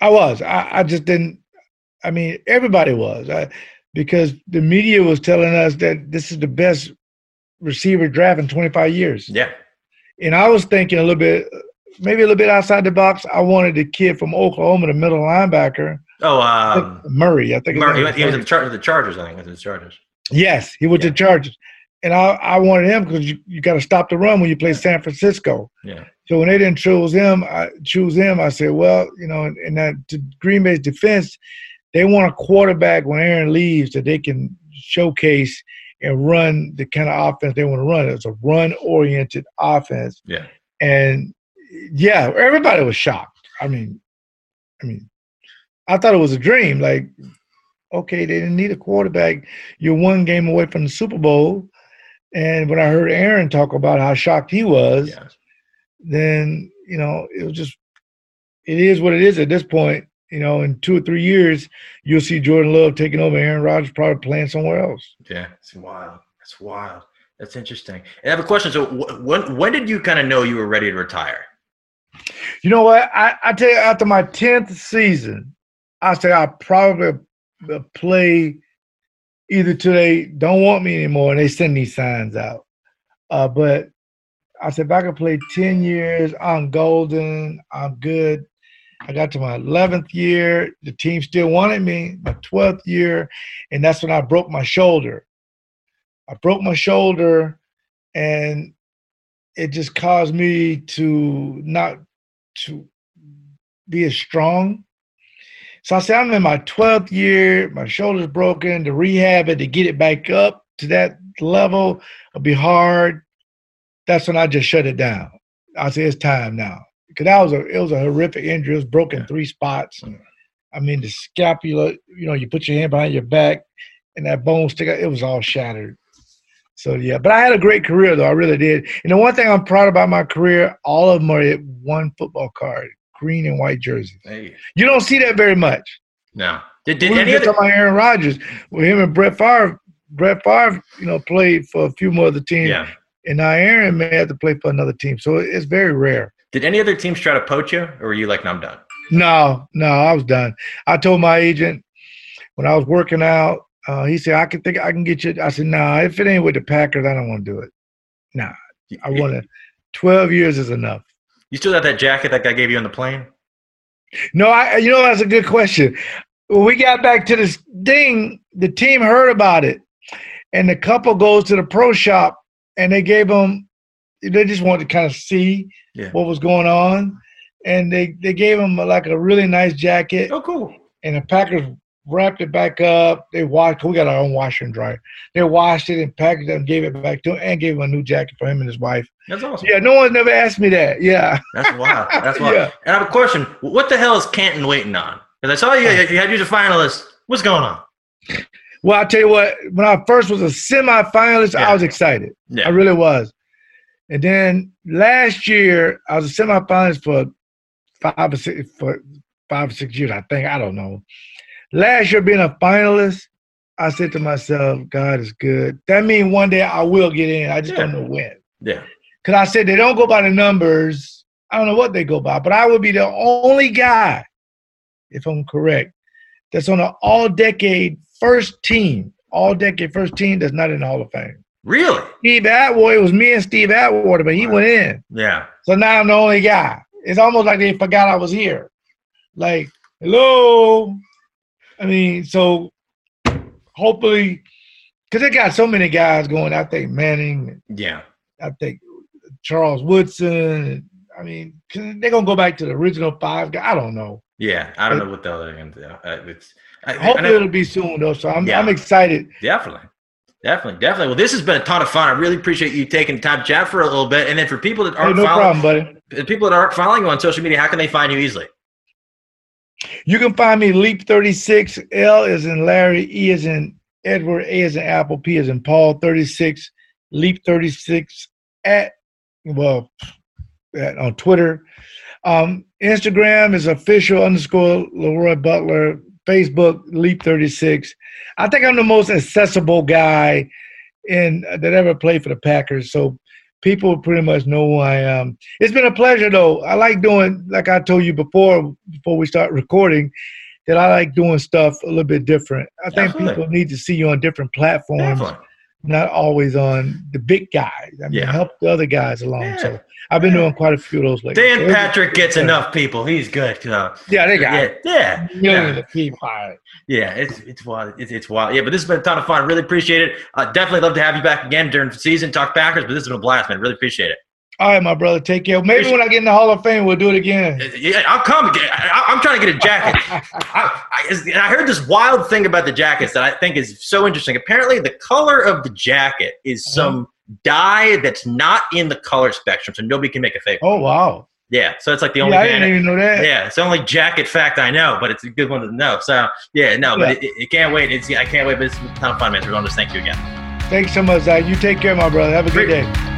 I was. I, I just didn't – I mean, everybody was I, because the media was telling us that this is the best receiver draft in twenty-five years. Yeah. And I was thinking a little bit – maybe a little bit outside the box. I wanted the kid from Oklahoma, the middle linebacker. Oh, um, Murray, I think. Murray. He was in the Chargers, I think. He was in the Chargers. Yes, he was yeah. the Chargers. And I, I wanted him because you, you got to stop the run when you play San Francisco. Yeah. So when they didn't choose him, I choose him. I said, well, you know, and, and that, to Green Bay's defense, they want a quarterback when Aaron leaves that they can showcase and run the kind of offense they want to run. It's a run-oriented offense. Yeah. And, yeah, everybody was shocked. I mean, I mean, I thought it was a dream, like – okay, they didn't need a quarterback. You're one game away from the Super Bowl. And when I heard Aaron talk about how shocked he was, yeah. then, you know, it was just – it is what it is at this point. You know, in two or three years, you'll see Jordan Love taking over, Aaron Rodgers probably playing somewhere else. Yeah, it's wild. That's wild. That's interesting. And I have a question. So wh- when when did you kind of know you were ready to retire? You know what? I, I tell you, after my tenth season, I said I probably – the play either today don't want me anymore, and they send these signs out. Uh, but I said, if I could play ten years, I'm golden, I'm good. I got to my eleventh year. The team still wanted me, my twelfth year, and that's when I broke my shoulder. I broke my shoulder, and it just caused me to not to be as strong. So I said, I'm in my twelfth year, my shoulder's broken, to rehab it, to get it back up to that level will be hard. That's when I just shut it down. I said, it's time now. Because that was a, it was a horrific injury. It was broken three spots. I mean, the scapula, you know, you put your hand behind your back and that bone stick out, it was all shattered. So, yeah. But I had a great career, though. I really did. And the one thing I'm proud about my career, all of them are at one football card. Green and white jerseys. Hey. You don't see that very much. No. Did, did we were any just other... talking about Aaron Rodgers. Well, him and Brett Favre, Brett Favre, you know, played for a few more of the teams. Yeah. And now Aaron may have to play for another team. So it's very rare. Did any other teams try to poach you, or were you like, no, I'm done? No, no, I was done. I told my agent when I was working out, uh, he said, I can think I can get you. I said, nah, if it ain't with the Packers, I don't want to do it. Nah, I want to. twelve years is enough. You still got that jacket that guy gave you on the plane? No, I. You know, that's a good question. When we got back to this thing, the team heard about it, and the couple goes to the pro shop, and they gave them – they just wanted to kind of see yeah. what was going on, and they, they gave them like a really nice jacket. Oh, cool. And the Packers wrapped it back up. They washed – we got our own washer and dryer. They washed it and packaged it and gave it back to him and gave him a new jacket for him and his wife. That's awesome. Yeah, no one's never asked me that. Yeah. That's wild. That's wild. Yeah. And I have a question. What the hell is Canton waiting on? Because I saw you, you had you as a finalist. What's going on? Well, I'll tell you what. When I first was a semifinalist, yeah. I was excited. Yeah. I really was. And then last year, I was a semifinalist for five or six for five or six years, I think. I don't know. Last year, being a finalist, I said to myself, "God is good." That means one day I will get in. I just yeah. don't know when. Yeah. Because I said they don't go by the numbers. I don't know what they go by, but I would be the only guy, if I'm correct, that's on an all-decade first team, all-decade first team that's not in the Hall of Fame. Really? Steve Atwater, it was me and Steve Atwater, but he went in. Yeah. So now I'm the only guy. It's almost like they forgot I was here. Like, hello? I mean, so hopefully, because they got so many guys going. I think Manning. Yeah. I think Charles Woodson. I mean, they're going to go back to the original five guys. I don't know. Yeah, I don't know what the hell they're going to do. Uh, it's, I, Hopefully I it'll be soon, though, so I'm yeah. I'm excited. Definitely. Definitely, definitely. Well, this has been a ton of fun. I really appreciate you taking the time to chat for a little bit. And then for people that aren't hey, no following, problem, buddy. People that aren't following you on social media, how can they find you easily? You can find me Leap thirty-six. L is in Larry, E is in Edward, A is in Apple, P is in Paul, thirty-six, Leap thirty-six at, well, at, on Twitter. Um, Instagram is official underscore Leroy Butler. Facebook, Leap thirty-six. I think I'm the most accessible guy in that ever played for the Packers, so people pretty much know who I am. It's been a pleasure, though. I like doing, like I told you before, before we start recording, that I like doing stuff a little bit different. I think Absolutely. people need to see you on different platforms, Definitely. not always on the big guys. I mean, yeah. help the other guys along, yeah. so. I've been doing quite a few of those lately. Dan so Patrick gets yeah. enough people. He's good. Uh, yeah, they got yeah, it. Yeah. Millions yeah. of people. Yeah, it's, it's wild. It's, it's wild. Yeah, but this has been a ton of fun. Really appreciate it. Uh, definitely love to have you back again during the season. Talk Packers, but this has been a blast, man. Really appreciate it. All right, my brother. Take care. Maybe appreciate when I get in the Hall of Fame, we'll do it again. Yeah, I'll come again. I, I'm trying to get a jacket. I, I, I heard this wild thing about the jackets that I think is so interesting. Apparently, the color of the jacket is mm-hmm. some – dye that's not in the color spectrum, so nobody can make a fake. Oh, wow. Yeah, so it's like the only yeah, I didn't even know that. Yeah, it's the only jacket fact I know, but it's a good one to know. So, yeah, no, yeah. but it, it can't wait. It's I can't wait, but it's a ton of fun, man. So we want to thank you again. Thanks so much, Zach. You take care, my brother. Have a Great. good day.